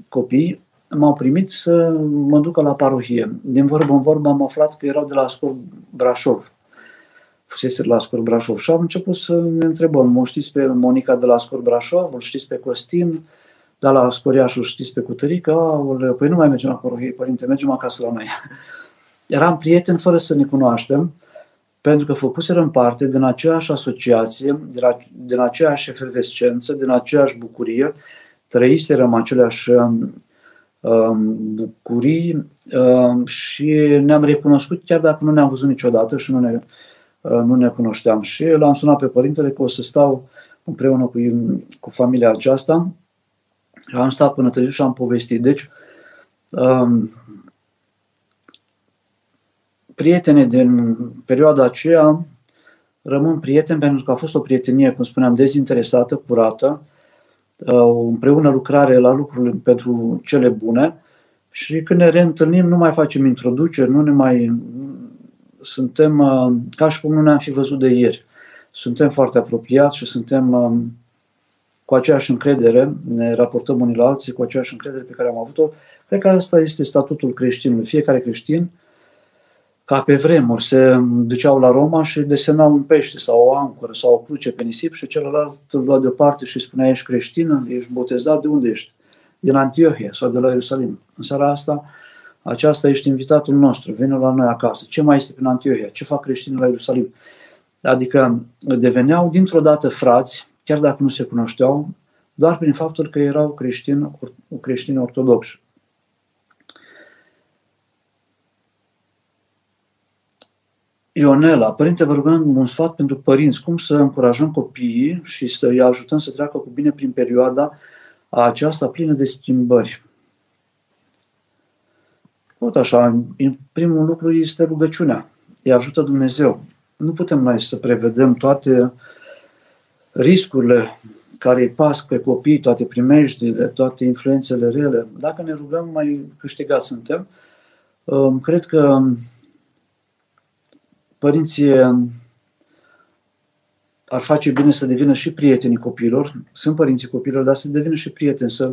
copii, m-au primit să mă ducă la parohie. Din vorbă în vorbă am aflat că erau de la ASCOR Brașov. Fusese la ASCOR Brașov și am început să ne întrebăm: o știți pe Monica de la ASCOR Brașov, îl știți pe Costin, dar la Ascoriașul știți pe cutărică? Păi nu mai mergem la parohie, părinte, mergem acasă la noi. Eram prieteni fără să ne cunoaștem, pentru că făcuserăm parte din aceeași asociație, din aceeași efervescență, din aceeași bucurie, trăiserăm aceleași bucurii și ne-am recunoscut chiar dacă nu ne-am văzut niciodată și nu ne cunoșteam. Și l-am sunat pe părintele că o să stau împreună cu familia aceasta. Am stat până târziu și am povestit. Deci, prietene din perioada aceea rămân prieteni pentru că a fost o prietenie, cum spuneam, dezinteresată, curată, împreună lucrare la lucruri pentru cele bune, și când ne reîntâlnim nu mai facem introduceri, nu ne mai suntem ca și cum nu ne-am fi văzut de ieri. Suntem foarte apropiați și suntem cu aceeași încredere, ne raportăm unii la alții cu aceeași încredere pe care am avut-o. Cred că asta este statutul creștinului. Fiecare creștin, ca pe vremuri, se duceau la Roma și desenau un pește sau o ancoră sau o cruce pe nisip și celălalt îl lua deoparte și îi spunea: ești creștin? Ești botezat? De unde ești? Din Antiohia sau de la Ierusalim? În seara aceasta ești invitatul nostru, vine la noi acasă. Ce mai este prin Antiohia? Ce fac creștinii la Ierusalim? Adică deveneau dintr-o dată frați, chiar dacă nu se cunoșteau, doar prin faptul că erau creștini ortodoxi. Ionela: părinte, vă rugăm un sfat pentru părinți, cum să încurajăm copiii și să îi ajutăm să treacă cu bine prin perioada aceasta plină de schimbări. Tot așa, primul lucru este rugăciunea. Îi ajută Dumnezeu. Nu putem mai să prevedem toate riscurile care îi pasc pe copii, toate primejdile, toate influențele rele. Dacă ne rugăm, mai câștigați suntem. Cred că părinții ar face bine să devină și prietenii copiilor. Sunt părinții copiilor, dar să devină și prieteni, să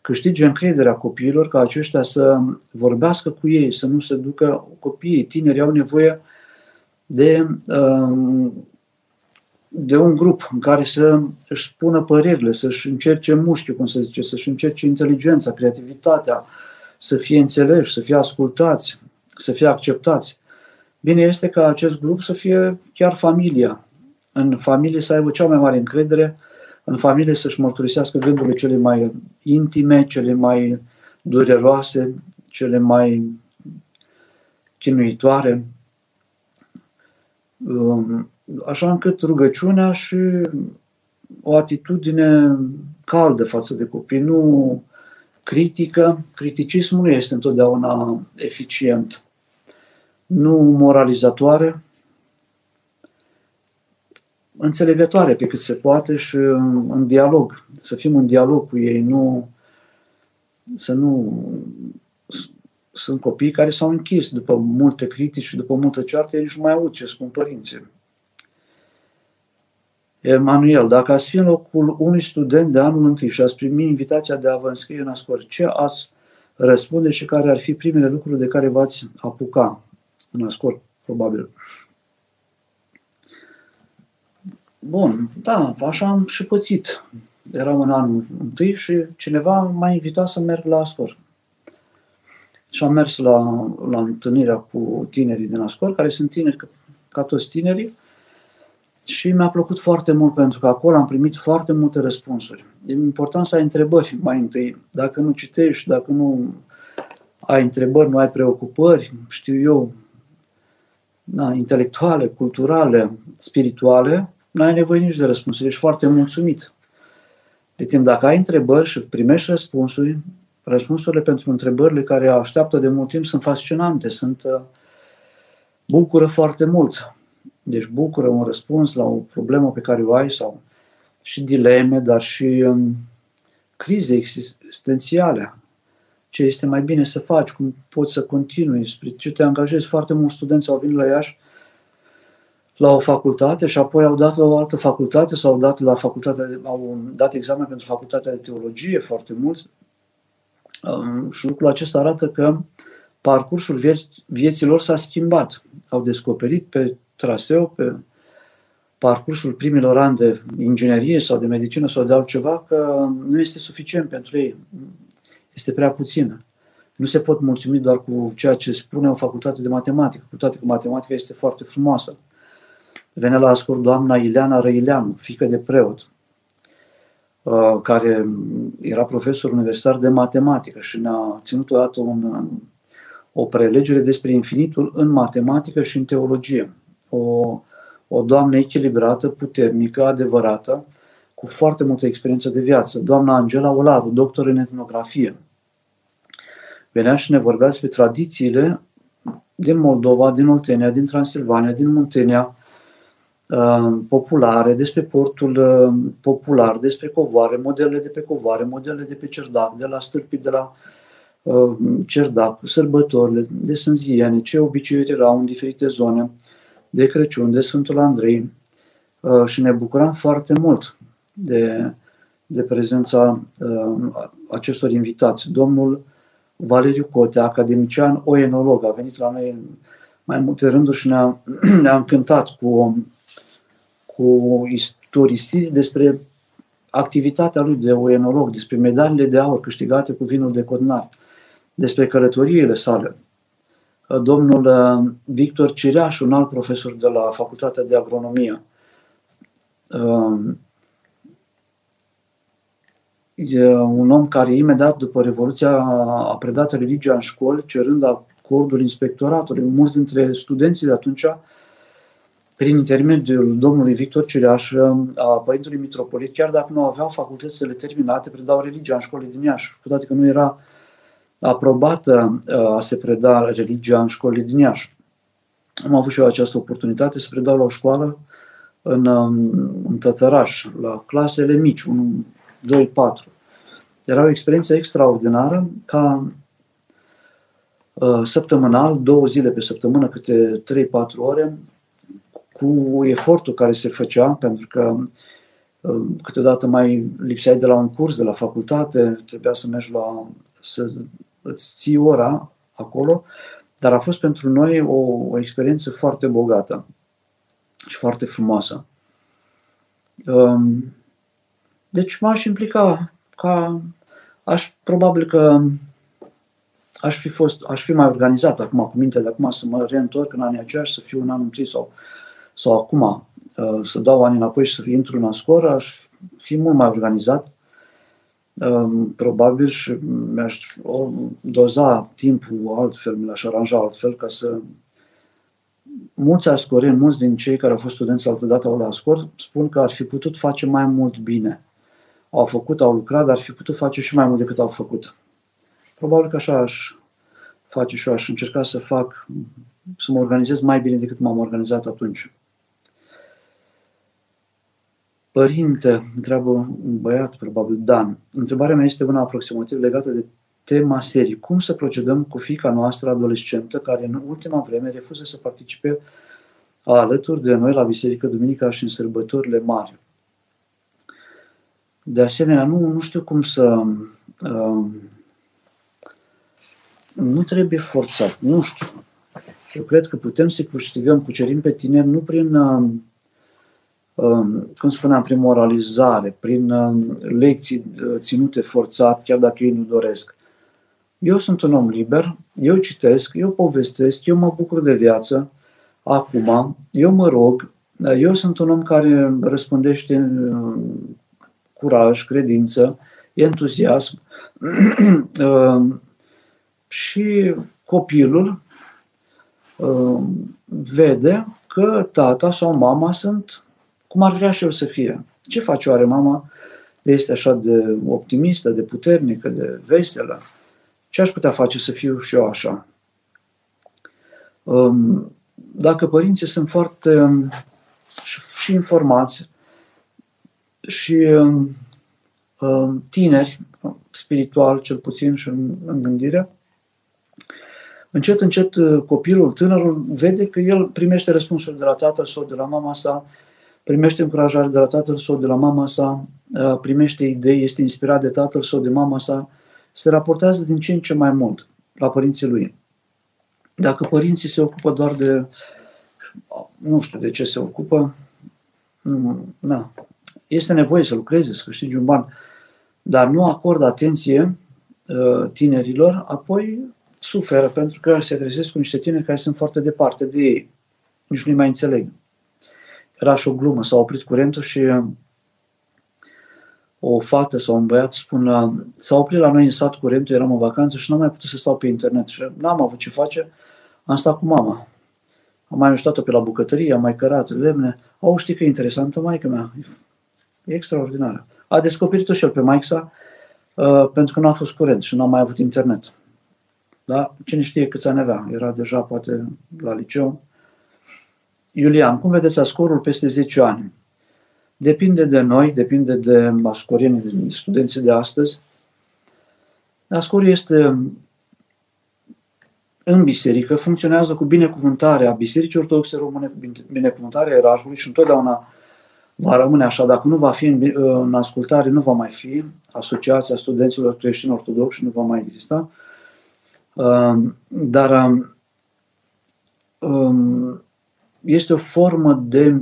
câștige încrederea copiilor, ca aceștia să vorbească cu ei, să nu se ducă. Copiii tineri au nevoie de un grup în care să își spună părerile, să-și încerce mușchiul, cum se zice, să-și încerce inteligența, creativitatea, să fie înțeleși, să fie ascultați, să fie acceptați. Bine este ca acest grup să fie chiar familia. În familie să aibă cea mai mare încredere, în familie să-și mărturisească gândurile cele mai intime, cele mai dureroase, cele mai chinuitoare. Așa încât rugăciunea și o atitudine caldă față de copii, nu critică. Criticismul nu este întotdeauna eficient, nu moralizatoare, înțelegătoare pe cât se poate și în dialog, să fim în dialog cu ei, nu să nu... Sunt copii care s-au închis după multe critici și după multă ceartă, ei nici nu mai aud ce spun părinții. Emanuel, dacă ați fi în locul unui student de anul întâi și ați primi invitația de a vă înscrie în ASCOR, ce ați răspunde și care ar fi primele lucruri de care v-ați apuca în ASCOR, probabil? Bun, da, așa am și pățit. Eram în anul întâi și cineva m-a invitat să merg la ASCOR. Și am mers la întâlnirea cu tinerii din ASCOR, care sunt tineri ca toți tinerii, și mi-a plăcut foarte mult pentru că acolo am primit foarte multe răspunsuri. E important să ai întrebări mai întâi. Dacă nu citești, dacă nu ai întrebări, nu ai preocupări, știu eu, intelectuale, culturale, spirituale, nu ai nevoie nici de răspunsuri. Ești foarte mulțumit. De timp, dacă ai întrebări și primești răspunsuri, răspunsurile pentru întrebările care așteaptă de mult timp sunt fascinante, bucură foarte mult. Deci bucură un răspuns la o problemă pe care o ai, sau și dileme, dar și crize existențiale. Ce este mai bine să faci, cum poți să continui, spre ce te angajezi. Foarte mulți studenți au venit la Iași la o facultate și apoi au dat la o altă facultate, sau au dat examen pentru facultatea de teologie, foarte mulți. Și lucrul acesta arată că parcursul vieților s-a schimbat. Au descoperit pe traseu, pe parcursul primilor ani de inginerie sau de medicină sau de altceva, că nu este suficient pentru ei. Este prea puțină. Nu se pot mulțumi doar cu ceea ce spune o facultate de matematică, cu toate că matematica este foarte frumoasă. Venea la ASCOR doamna Ileana Răileanu, fiică de preot, care era profesor universitar de matematică și ne-a ținut odată o prelegere despre infinitul în matematică și în teologie. O doamnă echilibrată, puternică, adevărată, cu foarte multă experiență de viață. Doamna Angela Olaru, doctor în etnografie. Venea și ne vorbea despre tradițiile din Moldova, din Oltenia, din Transilvania, din Muntenia, populare, despre portul popular, despre covoare, modelele de pe covoare, modelele de pe cerdac, de la stâlpi, de la cerdac, sărbătorile de sânziene, ce obiceiuri erau în diferite zone, de Crăciun, de Sfântul Andrei, și ne bucuram foarte mult de prezența acestor invitați. Domnul Valeriu Cotea, academician oenolog, a venit la noi în mai multe rânduri și ne-a încântat cu istorisiri despre activitatea lui de oenolog, despre medaliile de aur câștigate cu vinul de Cotnar, despre călătoriile sale. Domnul Victor Cireaș, un alt profesor de la Facultatea de Agronomie, e un om care imediat după Revoluția a predat religia în școli, cerând acordul inspectoratului. Mulți dintre studenții de atunci, prin intermediul domnului Victor Cireaș, a părintelui mitropolit, chiar dacă nu aveau facultățile terminate, predau religia în școlile din Iași. Cu toate că nu era aprobată a se preda religia în școlile din Iași. Am avut și eu această oportunitate să predau la o școală în Tătăraș, la clasele mici, 1, 2, 4. Era o experiență extraordinară, ca săptămânal, 2 zile pe săptămână, câte 3-4 ore, cu efortul care se făcea, pentru că câteodată mai lipseai de la un curs, de la facultate, trebuia să mergi să îți ții ora acolo, dar a fost pentru noi o experiență foarte bogată și foarte frumoasă. Deci m-aș implica, probabil că aș fi mai organizat acum cu mintea de acum să mă reîntorc în anii aceia și să fiu un an întâi sau acum să dau ani înapoi și să intru în ASCOR, aș fi mult mai organizat, probabil, și mi-aș doza timpul altfel, mi-aș aranja altfel, ca să... Mulți ascoreni, mulți din cei care au fost studenți altădată la ASCOR, spun că ar fi putut face mai mult bine. Au lucrat, dar ar fi putut face și mai mult decât au făcut. Probabil că așa aș face și eu, aș încerca să fac, să mă organizez mai bine decât m-am organizat atunci. Părinte, întreabă un băiat, probabil Dan, întrebarea mea este una aproximativ legată de tema serii. Cum să procedăm cu fiica noastră adolescentă care în ultima vreme refuză să participe alături de noi la biserică duminica și în sărbătorile mari? De asemenea, nu știu cum să... nu trebuie forțat, nu știu. Eu cred că putem să-i cucerim pe tineri nu prin... cum spuneam, prin moralizare, prin lecții ținute forțat, chiar dacă ei nu doresc. Eu sunt un om liber, eu citesc, eu povestesc, eu mă bucur de viață, acum, eu mă rog, eu sunt un om care răspândește curaj, credință, entuziasm și copilul vede că tata sau mama sunt cum ar vrea și el să fie. Ce face oare mama? Este așa de optimistă, de puternică, de veselă. Ce aș putea face să fiu și eu așa? Dacă părinții sunt foarte și informați și tineri, spiritual cel puțin și în gândire, încet, încet copilul, tânărul, vede că el primește răspunsuri de la tatăl sau de la mama sa, primește încurajare de la tatăl sau de la mama sa, primește idei, este inspirat de tatăl sau de mama sa, se raportează din ce în ce mai mult la părinții lui. Dacă părinții se ocupă doar de... nu știu de ce se ocupă, na, este nevoie să lucreze, să câștigi un ban, dar nu acordă atenție tinerilor, apoi suferă pentru că se trezesc cu niște tineri care sunt foarte departe de ei, nici nu-i mai înțeleg. Era și o glumă, s-a oprit curentul și o fată sau un băiat spune: s-a oprit la noi în sat curentul, eram în vacanță și n-am mai putut să stau pe internet și n-am avut ce face, am stat cu mama. Am mai ajutat-o pe la bucătărie, am mai cărat lemne. Au, știi că e interesantă maică mea, e extraordinară. A descoperit-o și el pe maică-sa pentru că nu a fost curent și n-a mai avut internet. Dar cine știe câți ani avea, era deja poate la liceu. Iulian, cum vedeți ASCOR-ul peste 10 ani? Depinde de noi, depinde de ascorieni, de studenții de astăzi. ASCOR este în biserică, funcționează cu binecuvântarea Bisericii Ortodoxe Române, cu binecuvântarea ierarhului și întotdeauna va rămâne așa. Dacă nu va fi în ascultare, nu va mai fi Asociația Studenților Creștini Ortodoxi, nu va mai exista. Dar... este o formă de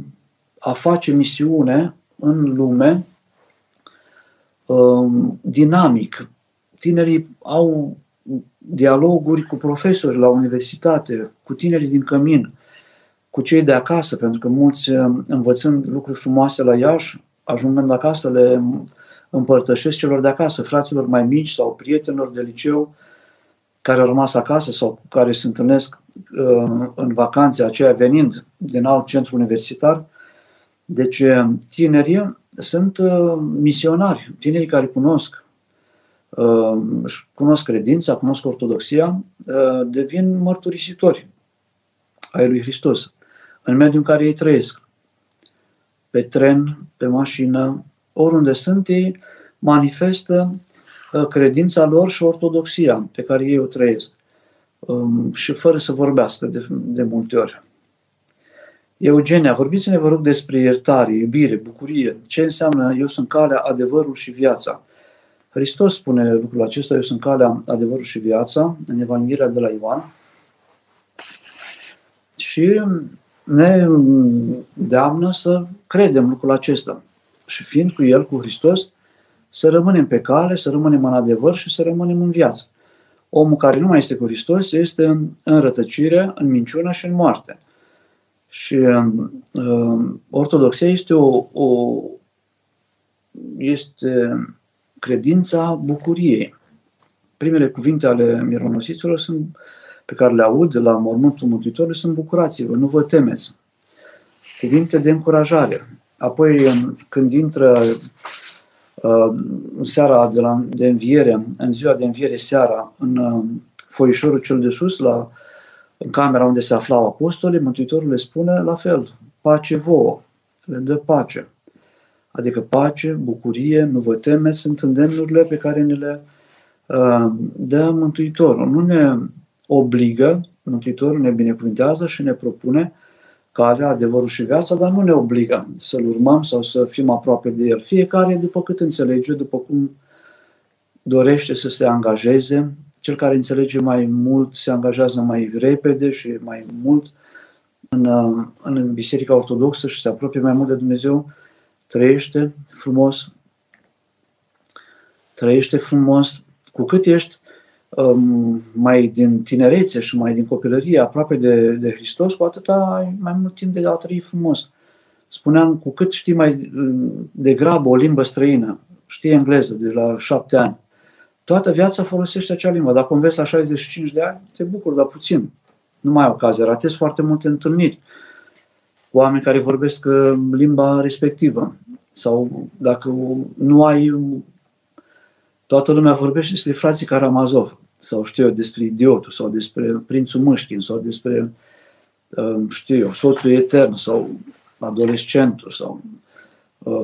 a face misiune în lume dinamic. Tinerii au dialoguri cu profesori la universitate, cu tinerii din cămin, cu cei de acasă, pentru că mulți, învățând lucruri frumoase la Iași, ajungând acasă, le împărtășesc celor de acasă, fraților mai mici sau prietenilor de liceu care au rămas acasă sau care se întâlnesc în vacanțe, aceia venind din alt centru universitar. Deci tinerii sunt misionari, tinerii care cunosc credința, cunosc ortodoxia, devin mărturisitori ai lui Hristos în mediul în care ei trăiesc. Pe tren, pe mașină, oriunde sunt, ei manifestă credința lor și ortodoxia pe care ei o trăiesc și fără să vorbească de multe ori. Eugenia, vorbiți-ne, vă rog, despre iertare, iubire, bucurie. Ce înseamnă eu sunt calea, adevărul și viața? Hristos spune lucrul acesta, eu sunt calea, adevărul și viața, în Evanghelia de la Ioan. Și ne deamnă să credem lucrul acesta. Și fiind cu El, cu Hristos, să rămânem pe cale, să rămânem în adevăr și să rămânem în viață. Omul care nu mai este cu Hristos este în rătăcire, în minciună și în moarte. Și ortodoxia este este credința bucuriei. Primele cuvinte ale mironosiților sunt, pe care le aud la mormântul Mântuitorului, sunt: bucurați-vă, nu vă temeți. Cuvinte de încurajare. Apoi, când intră seara de înviere, în ziua de înviere seara, în foișorul cel de sus, în camera unde se aflau apostolii, Mântuitorul le spune la fel, pace vouă, le dă pace. Adică pace, bucurie, nu vă temeți, sunt îndemnurile pe care ne le dă Mântuitorul. Nu ne obligă, Mântuitorul ne binecuvintează și ne propune calea, adevărul și viața, dar nu ne obligă să-L urmăm sau să fim aproape de El. Fiecare după cât înțelege, după cum dorește să se angajeze. Cel care înțelege mai mult se angajează mai repede și mai mult în Biserica Ortodoxă și se apropie mai mult de Dumnezeu. Trăiește frumos, cu cât ești mai din tinerețe și mai din copilărie aproape de Hristos, cu atât ai mai mult timp de a trăi frumos. Spuneam, cu cât știi mai degrabă o limbă străină, știi engleză de la 7 ani, toată viața folosește acea limbă. Dacă înveți la 65 de ani, te bucuri, dar puțin. Nu mai ai ocazie. Ratezi foarte multe întâlniri cu oameni care vorbesc limba respectivă. Sau dacă nu ai... Toată lumea vorbește despre frații Karamazov. Sau știu eu, despre idiotul, sau despre prințul Mâșchin, sau despre, știu eu, soțul etern, sau adolescentul, sau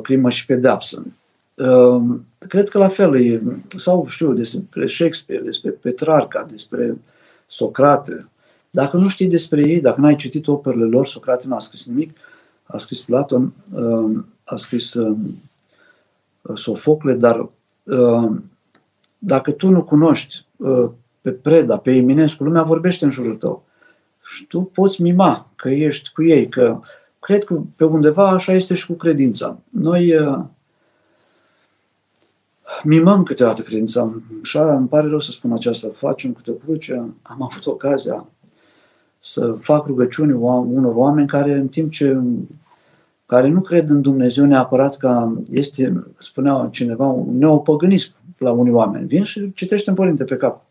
crimă și pedeapsă. Cred că la fel e, sau știu, despre Shakespeare, despre Petrarca, despre Socrate. Dacă nu știi despre ei, dacă n-ai citit operele lor, Socrate n-a scris nimic, a scris Platon, a scris Sofocle, dar dacă tu nu cunoști pe Preda, pe Eminescu, lumea vorbește în jurul tău și tu poți mima că ești cu ei, că cred că pe undeva așa este și cu credința. Noi mimăm câteodată credința. Și îmi pare rău să spun aceasta. Facem câte o cruce. Am avut ocazia să fac rugăciuni unor oameni care, în timp ce care nu cred în Dumnezeu neapărat, că este, spunea cineva, un neopăgânism la unii oameni. Vin și citește în părinte pe cap.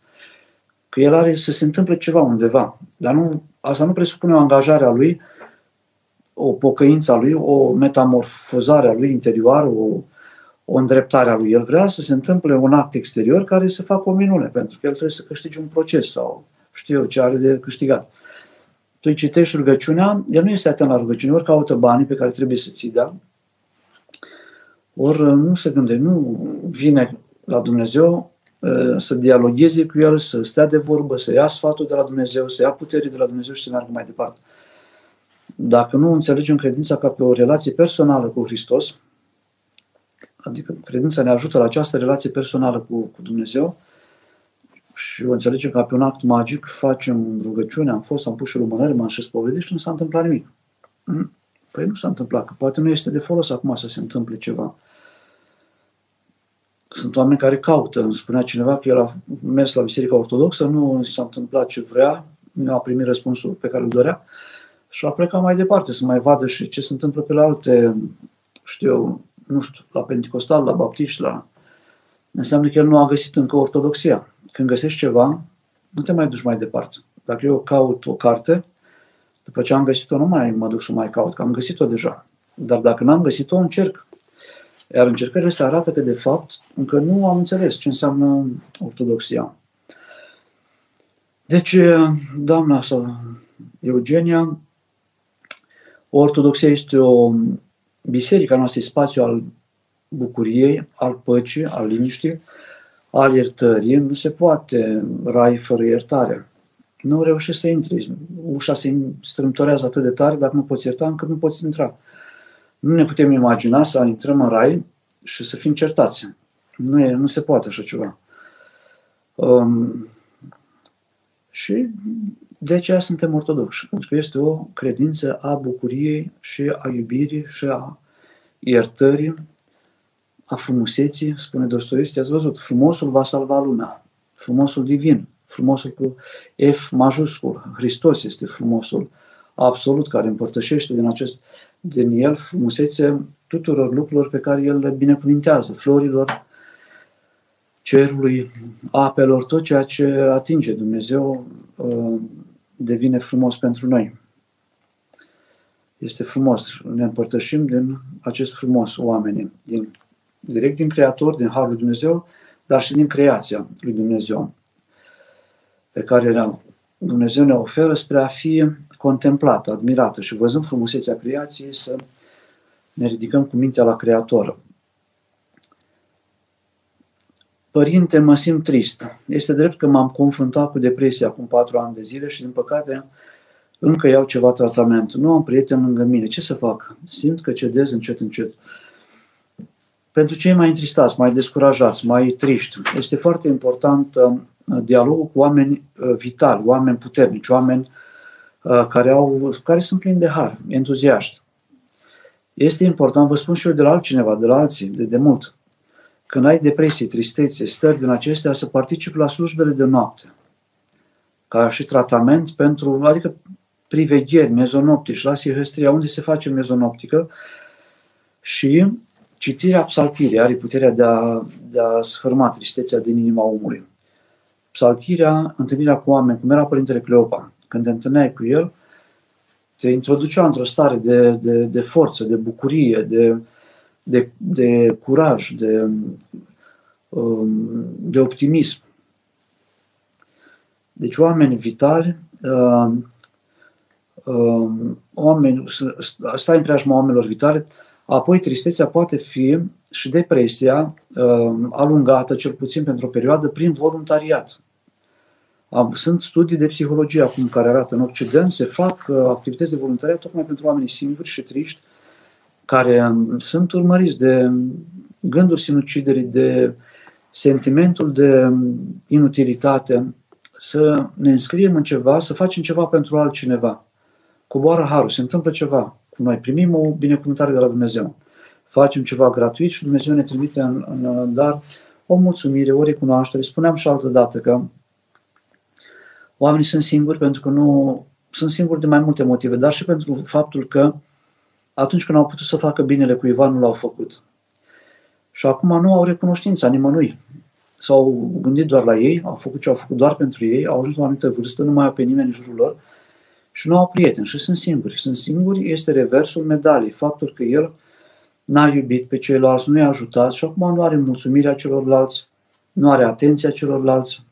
Că el are să se întâmple ceva undeva. Dar nu, asta nu presupune o angajare a lui, o pocăință a lui, o metamorfozare a lui interioară, o îndreptare a lui. El vrea să se întâmple un act exterior care să facă o minune, pentru că el trebuie să câștige un proces sau știu eu ce are de câștigat. Tu îi citești rugăciunea, el nu este atent la rugăciune, ori caută banii pe care trebuie să ți-i dea, ori nu se gândește, nu vine la Dumnezeu să dialogheze cu el, să stea de vorbă, să ia sfatul de la Dumnezeu, să ia putere de la Dumnezeu și să meargă mai departe. Dacă nu înțelegem credința ca pe o relație personală cu Hristos, adică credința ne ajută la această relație personală cu Dumnezeu și o înțelegem ca pe un act magic, facem rugăciune, am pus și lumânări, m-am și spovedit și nu s-a întâmplat nimic. Păi nu s-a întâmplat, că poate nu este de folos acum să se întâmple ceva. Sunt oameni care caută, îmi spunea cineva că el a mers la Biserica Ortodoxă, nu s-a întâmplat ce vrea, nu a primit răspunsul pe care îl dorea și a plecat mai departe să mai vadă și ce se întâmplă pe la alte, la pentecostal, la baptiști, înseamnă că el nu a găsit încă ortodoxia. Când găsești ceva, nu te mai duci mai departe. Dacă eu caut o carte, după ce am găsit-o, nu mai mă duc să mai caut, că am găsit-o deja. Dar dacă n-am găsit-o, încerc. Iar încercările se arată că, de fapt, încă nu am înțeles ce înseamnă ortodoxia. Deci, doamna sau Eugenia, ortodoxia este Biserica noastră e spațiu al bucuriei, al păcii, al liniștii, al iertării. Nu se poate rai fără iertare. Nu reușești să intri. Ușa se strâmtorează atât de tare, dacă nu poți ierta, încât nu poți intra. Nu ne putem imagina să intrăm în rai și să fim certați. Nu se poate așa ceva. Și de aceea suntem ortodoxi, pentru că este o credință a bucuriei și a iubirii și a iertării, a frumuseții, spune Dostoievski, ați văzut, frumosul va salva lumea, frumosul divin, frumosul cu F majuscul, Hristos este frumosul absolut care împărtășește din el frumusețe tuturor lucrurilor pe care el le binecuvintează, florilor, cerului, apelor, tot ceea ce atinge Dumnezeu devine frumos pentru noi. Este frumos, ne împărtășim din acest frumos oamenii, din direct din Creator, din Harul lui Dumnezeu, dar și din creația lui Dumnezeu, pe care Dumnezeu ne oferă spre a fi contemplată, admirată și văzând frumusețea creației să ne ridicăm cu mintea la Creator. Părinte, mă simt trist. Este drept că m-am confruntat cu depresie acum 4 ani de zile și, din păcate, încă iau ceva tratament. Nu am prieten lângă mine. Ce să fac? Simt că cedez încet, încet. Pentru cei mai întristați, mai descurajați, mai triști, este foarte important dialogul cu oameni vitali, oameni puternici, oameni care sunt plini de har, entuziaști. Este important, vă spun și eu de la altcineva, de la alții, de mult, când ai depresie, tristețe, stări din acestea, să participi la slujbele de noapte, ca și tratament pentru, adică privegheri, mezonoptici, la Sihăstria, unde se face mezonoptică și citirea psaltirii are puterea de a sfârma tristețea din inima omului. Psaltirea, întâlnirea cu oameni, cum era Părintele Cleopa, când te întâlneai cu el, te introducea într-o stare de forță, de bucurie, de curaj, de optimism. Deci oameni vitali, stai în preajma oamenilor vitali, apoi tristețea poate fi și depresia alungată, cel puțin pentru o perioadă, prin voluntariat. Sunt studii de psihologie acum care arată în Occident, se fac activități de voluntariat tocmai pentru oamenii singuri și triști, care sunt urmăriți de gândul sinuciderii, de sentimentul de inutilitate, să ne înscriem în ceva, să facem ceva pentru altcineva. Coboară harul, se întâmplă ceva cu noi, primim o binecuvântare de la Dumnezeu. Facem ceva gratuit și Dumnezeu ne trimite în dar o mulțumire, o recunoaștere. Spuneam și altă dată că oamenii sunt singuri pentru că nu sunt singuri de mai multe motive, dar și pentru faptul că atunci când au putut să facă binele cuiva, nu l-au făcut. Și acum nu au recunoștința nimănui. S-au gândit doar la ei, au făcut ce au făcut doar pentru ei, au ajuns la o anumită vârstă, nu mai au pe nimeni în jurul lor și nu au prieteni și sunt singuri. Sunt singuri, este reversul medaliei, faptul că el n-a iubit pe ceilalți, nu i-a ajutat și acum nu are mulțumirea celorlalți, nu are atenția celorlalți,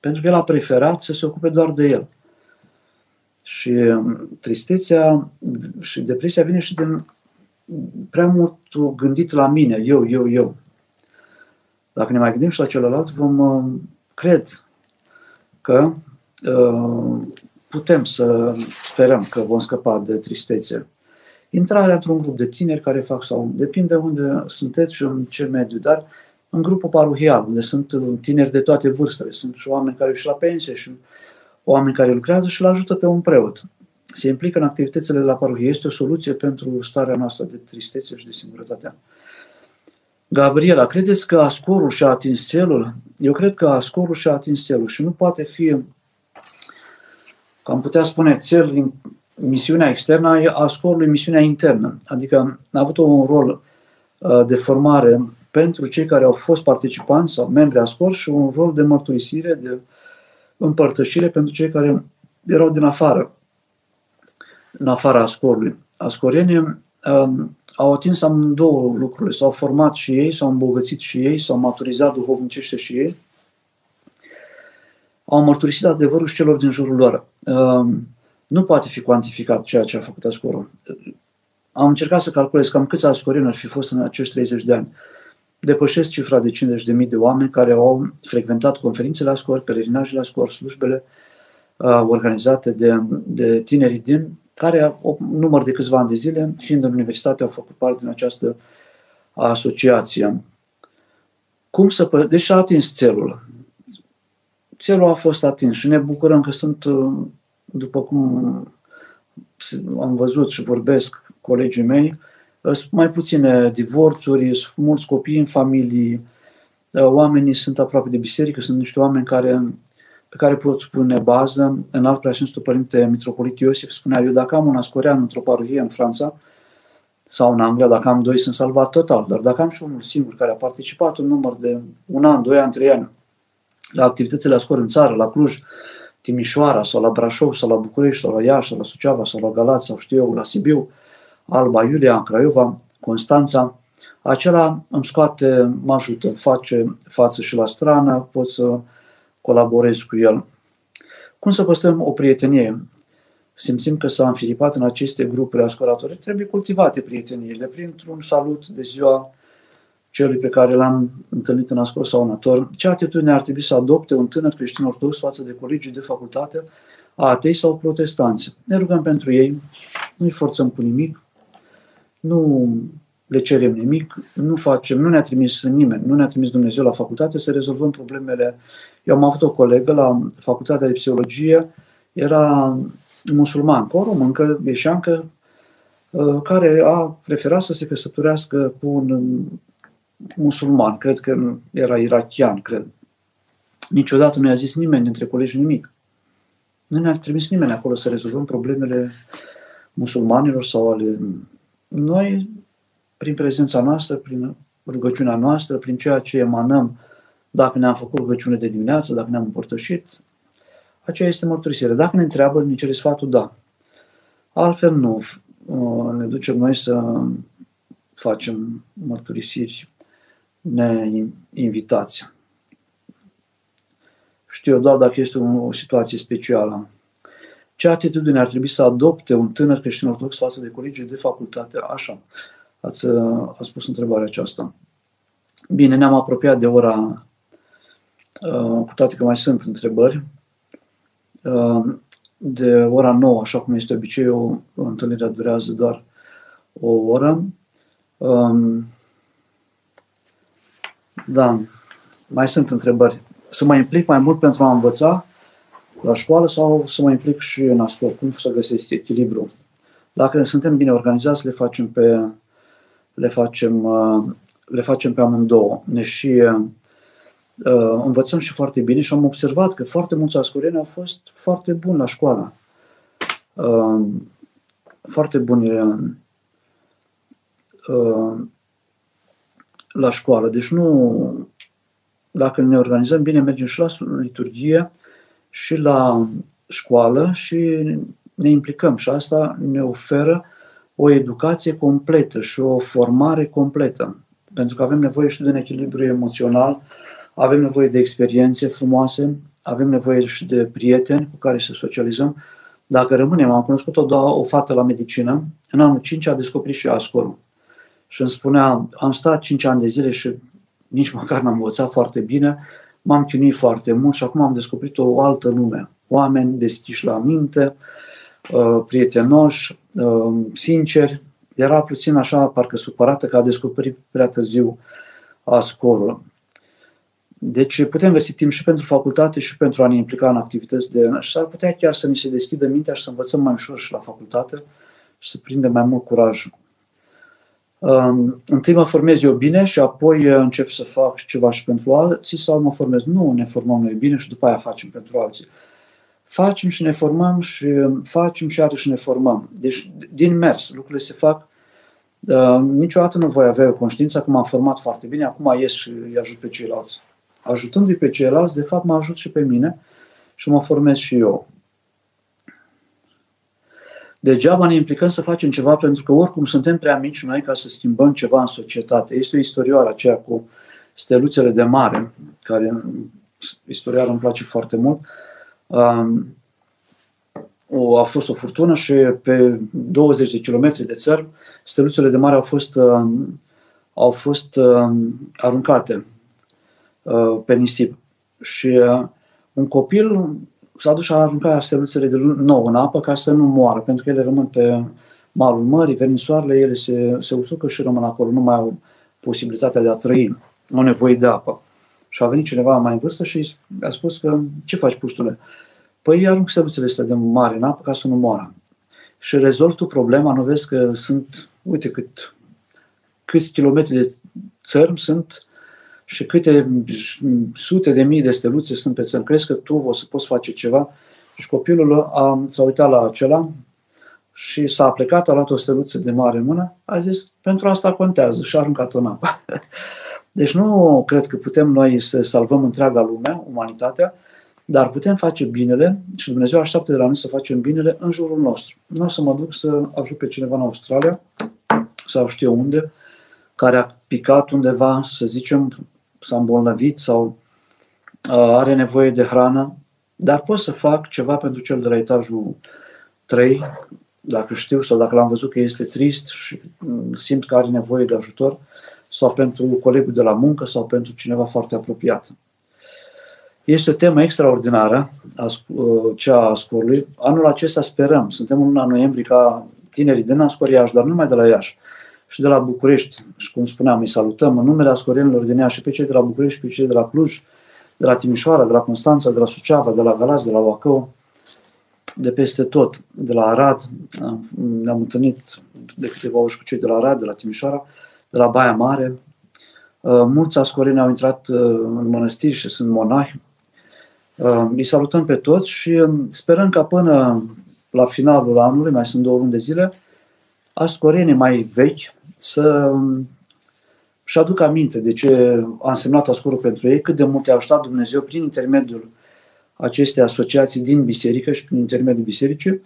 pentru că el a preferat să se ocupe doar de el. Și tristețea și depresia vine și din prea mult gândit la mine, eu. Dacă ne mai gândim și la celălalt, cred că putem să sperăm că vom scăpa de tristețe. Intrarea într-un grup de tineri care fac sau depinde unde sunteți și în ce mediu, dar în grupul parohial, unde sunt tineri de toate vârstele, sunt și oameni care și la pensie și oameni care lucrează și îl ajută pe un preot. Se implică în activitățile la parohie. Este o soluție pentru starea noastră de tristețe și de singurătatea. Gabriela, credeți că ASCOR-ul și-a atins țelul? Eu cred că ASCOR-ul și-a atins țelul și nu poate fi, că am putea spune, țel din misiunea externă, e ASCOR-ului misiunea internă. Adică a avut un rol de formare pentru cei care au fost participanți sau membri ASCOR și un rol de mărturisire, de împărtășire pentru cei care erau din afară, în afara ASCOR-ului. Ascorienii au atins amândouă lucrurile, s-au format și ei, s-au îmbogățit și ei, s-au maturizat duhovnicește și ei, au mărturisit adevărul și celor din jurul lor. Nu poate fi cuantificat ceea ce a făcut ASCOR-ul. Am încercat să calculez cam câți ascorieni ar fi fost în acești 30 de ani. Depășesc cifra de 50.000 de oameni care au frecventat conferințele ASCOR, pelerinajele ASCOR, slujbele organizate de tinerii din, care un număr de câțiva ani de zile, fiind în universitate, au făcut parte din această asociație. Deci s-a atins țelul. Țelul a fost atins și ne bucurăm că sunt, după cum am văzut și vorbesc colegii mei, sunt mai puține divorțuri, sunt mulți copii în familii, oamenii sunt aproape de biserică, sunt niște oameni pe care poți pune bază. În alt preasfințitul Părinte Mitropolit Iosif spunea, eu dacă am un ascorean într-o parohie în Franța sau în Anglia, dacă am 2 sunt salvat total, dar dacă am și unul singur care a participat un număr de 1 an, 2 ani, 3 ani la activitățile ASCOR în țară, la Cluj, Timișoara sau la Brașov sau la București sau la Iași sau la Suceava sau la Galați sau știu eu, la Sibiu, Alba Iulia, Craiova, Constanța, Acela îmi scoate, mă ajută, face față și la strană, pot să colaborez cu el. Cum să păstrăm o prietenie? Simțim că s-a înfiripat în aceste grupuri ascultătoare. Trebuie cultivate prieteniile printr-un salut de ziua celui pe care l-am întâlnit în ascor sau în ator. Ce atitudine ar trebui să adopte un tânăr creștin ortodox față de colegii de facultate, atei sau protestanți? Ne rugăm pentru ei, nu-i forțăm cu nimic, nu le cerem nimic, nu facem, nu ne-a trimis nimeni, nu ne-a trimis Dumnezeu la facultate să rezolvăm problemele. Eu am avut o colegă la facultatea de psihologie, era musulmancă, o româncă, ieșeancă, care a preferat să se căsătorească cu un musulman, cred că era irachian, cred. Niciodată nu i-a zis nimeni dintre colegi nimic. Nu ne-a trimis nimeni acolo să rezolvăm problemele musulmanilor sau ale... Noi, prin prezența noastră, prin rugăciunea noastră, prin ceea ce emanăm, dacă ne-am făcut rugăciune de dimineață, dacă ne-am împărtășit, aceea este mărturisire. Dacă ne întreabă, ne cere sfatul, da. Altfel nu ne ducem noi să facem mărturisiri neinvitați. Știu eu doar dacă este o situație specială. Ce atitudine ar trebui să adopte un tânăr creștin ortodox față de colegii de facultate? Așa, ați spus întrebarea aceasta. Bine, ne-am apropiat de ora, cu toate că mai sunt întrebări, de ora 9, așa cum este obiceiul, întâlnirea durează doar o oră. Da, mai sunt întrebări. Să mă implic mai mult pentru a învăța la școală sau să mă implic și în ASCOR? Cum să găsesc echilibru? Dacă suntem bine organizați, le facem pe amândouă. Învățăm și foarte bine și am observat că foarte mulți ascorieni au fost foarte buni la școală. Foarte buni la școală. Deci nu... Dacă ne organizăm bine, mergem și la liturghie și la școală și ne implicăm. Și asta ne oferă o educație completă și o formare completă. Pentru că avem nevoie și de un echilibru emoțional, avem nevoie de experiențe frumoase, avem nevoie și de prieteni cu care să socializăm. Dacă rămânem, am cunoscut o fată la medicină, în anul 5 a descoperit și ASCOR-ul. Și îmi spunea, am stat 5 ani de zile și nici măcar n-am învățat foarte bine, m-am chinuit foarte mult și acum am descoperit o altă lume. Oameni deschiși la minte, prietenoși, sinceri. Era puțin așa, parcă supărată că a descoperit prea târziu ASCOR-ul. Deci putem găsi timp și pentru facultate și pentru a ne implica în activități de... Și s-ar putea chiar să ni se deschidă mintea și să învățăm mai ușor și la facultate și să prindem mai mult curaj. Întâi mă formez eu bine și apoi încep să fac ceva și pentru alții sau mă formez? Nu, ne formăm noi bine și după aia facem pentru alții. Facem și ne formăm și facem și iarăși ne formăm. Deci din mers lucrurile se fac. Niciodată nu voi avea o conștiință că m-am format foarte bine, acum ies și îi ajut pe ceilalți. Ajutându-i pe ceilalți, de fapt mă ajut și pe mine și mă formez și eu. Degeaba ne implicăm să facem ceva, pentru că oricum suntem prea mici noi ca să schimbăm ceva în societate. Este o istorioară aceea cu steluțele de mare, care istorioară îmi place foarte mult. A fost o furtună și pe 20 de kilometri de țări, steluțele de mare au fost aruncate pe nisip. Și un copil s-a dus și a aruncat steluțele de nou în apă ca să nu moară, pentru că ele rămân pe malul mării, venind soarele, ele se usucă și rămân acolo, nu mai au posibilitatea de a trăi, au nevoie de apă. Și a venit cineva mai în vârstă și a spus că, ce faci, puștule? Păi arunc steluțele astea de mare în apă ca să nu moară. Și rezolv tu problema, nu vezi că sunt, uite câți kilometri de țărm sunt și câte sute de mii de steluțe sunt pe țărm. Crezi că tu o să poți face ceva? Și copilul s-a uitat la acela și s-a plecat, a luat o steluță de mare în mână, a zis, pentru asta contează și a aruncat-o în apă. Deci nu cred că putem noi să salvăm întreaga lume, umanitatea, dar putem face binele și Dumnezeu așteaptă de la noi să facem binele în jurul nostru. Nu o să mă duc să ajut pe cineva în Australia sau știu unde, care a picat undeva, să zicem, s-a îmbolnăvit sau are nevoie de hrană, dar pot să fac ceva pentru cel de la etajul 3, dacă știu sau dacă l-am văzut că este trist și simt că are nevoie de ajutor, sau pentru colegul de la muncă sau pentru cineva foarte apropiat. Este o temă extraordinară, cea a ASCOR-ului. Anul acesta sperăm, suntem în luna noiembrie, ca tinerii din ASCOR Iași, dar nu numai de la Iași, și de la București. Și cum spuneam, îi salutăm în numele ascorienilor din Iași și pe cei de la București, pe cei de la Cluj, de la Timișoara, de la Constanța, de la Suceava, de la Galați, de la Bacău, de peste tot, de la Arad. Ne-am întâlnit de câteva ori cu cei de la Arad, de la Timișoara, de la Baia Mare. Mulți ascorieni au intrat în mănăstiri și sunt monahi. Îi salutăm pe toți și sperăm că până la finalul anului, mai sunt 2 luni de zile, ascorienii mai vechi să-și aducă aminte de ce a însemnat ASCOR-ul pentru ei, cât de mult i-a ajutat Dumnezeu prin intermediul acestei asociații din biserică și prin intermediul bisericii,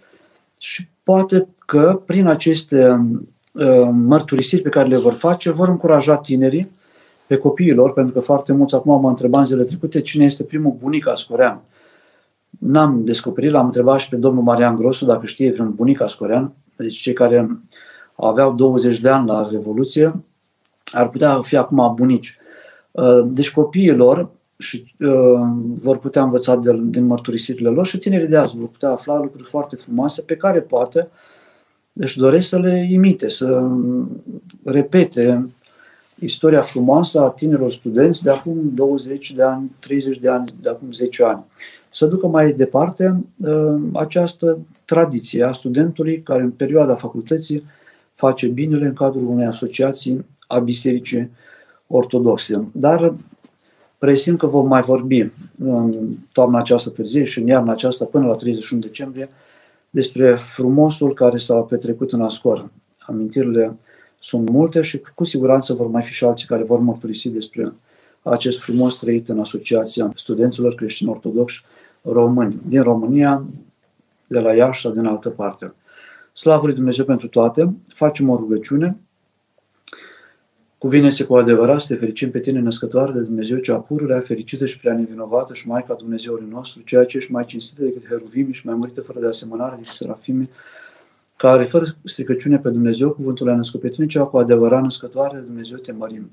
și poate că prin aceste mărturisiri pe care le vor face, vor încuraja tinerii pe copiilor, pentru că foarte mulți acum mă întrebat în zile trecute cine este primul bunic ascorean. N-am descoperit, l-am întrebat și pe domnul Marian Grosu dacă știe vreun bunic ascorean, deci cei care aveau 20 de ani la Revoluție ar putea fi acum bunici. Deci copiilor vor putea învăța din mărturisirile lor și tinerii de azi vor putea afla lucruri foarte frumoase pe care poate își doresc să le imite, să repete istoria frumoasă a tinerilor studenți de acum 20 de ani, 30 de ani, de acum 10 ani. Să ducă mai departe această tradiție a studentului care în perioada facultății face binele în cadrul unei asociații a Bisericii Ortodoxe. Dar presimt că vom mai vorbi în toamna aceasta târzie și în iarna aceasta până la 31 decembrie despre frumosul care s-a petrecut în ASCOR. Amintirile sunt multe și cu siguranță vor mai fi și alții care vor mărturisi despre acest frumos trăit în Asociația Studenților Creștini Ortodoxi Români, din România, de la Iași sau din altă parte. Slavă lui Dumnezeu pentru toate, facem o rugăciune. Cuvine-se cu adevărat să te fericim pe tine, născătoare de Dumnezeu, cea pururea, fericită și prea nevinovată și Maica Dumnezeului nostru, ceea ce ești mai cinstită decât heruvimii și mai mărită fără de asemănare decât serafimii, care fără stricăciune pe Dumnezeu, cuvântul a născut pe tine, cea cu adevărat născătoare de Dumnezeu, te mărim.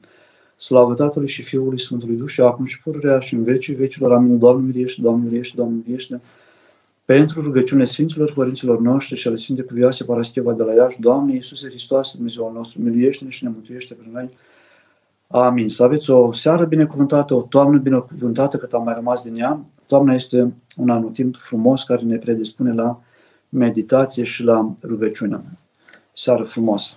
Slavă Tatălui și Fiului Sfântului Duh și acum și pururea și în vecii vecilor. Amin. Doamne miliește, Doamne miliește, Doamne miliește. Pentru rugăciune Sfinților Părinților noștri și ale Sfinte Cuvioase Parascheva de la Iași, Doamne Iisuse Hristoase, Dumnezeul nostru, miliește-ne și ne mântuiește prin noi. Amin. Să aveți o seară binecuvântată, o toamnă binecuvântată, cât am mai rămas din ea. Toamna este un anotimp frumos care ne predispune la meditație și la rugăciune. Seară frumoasă!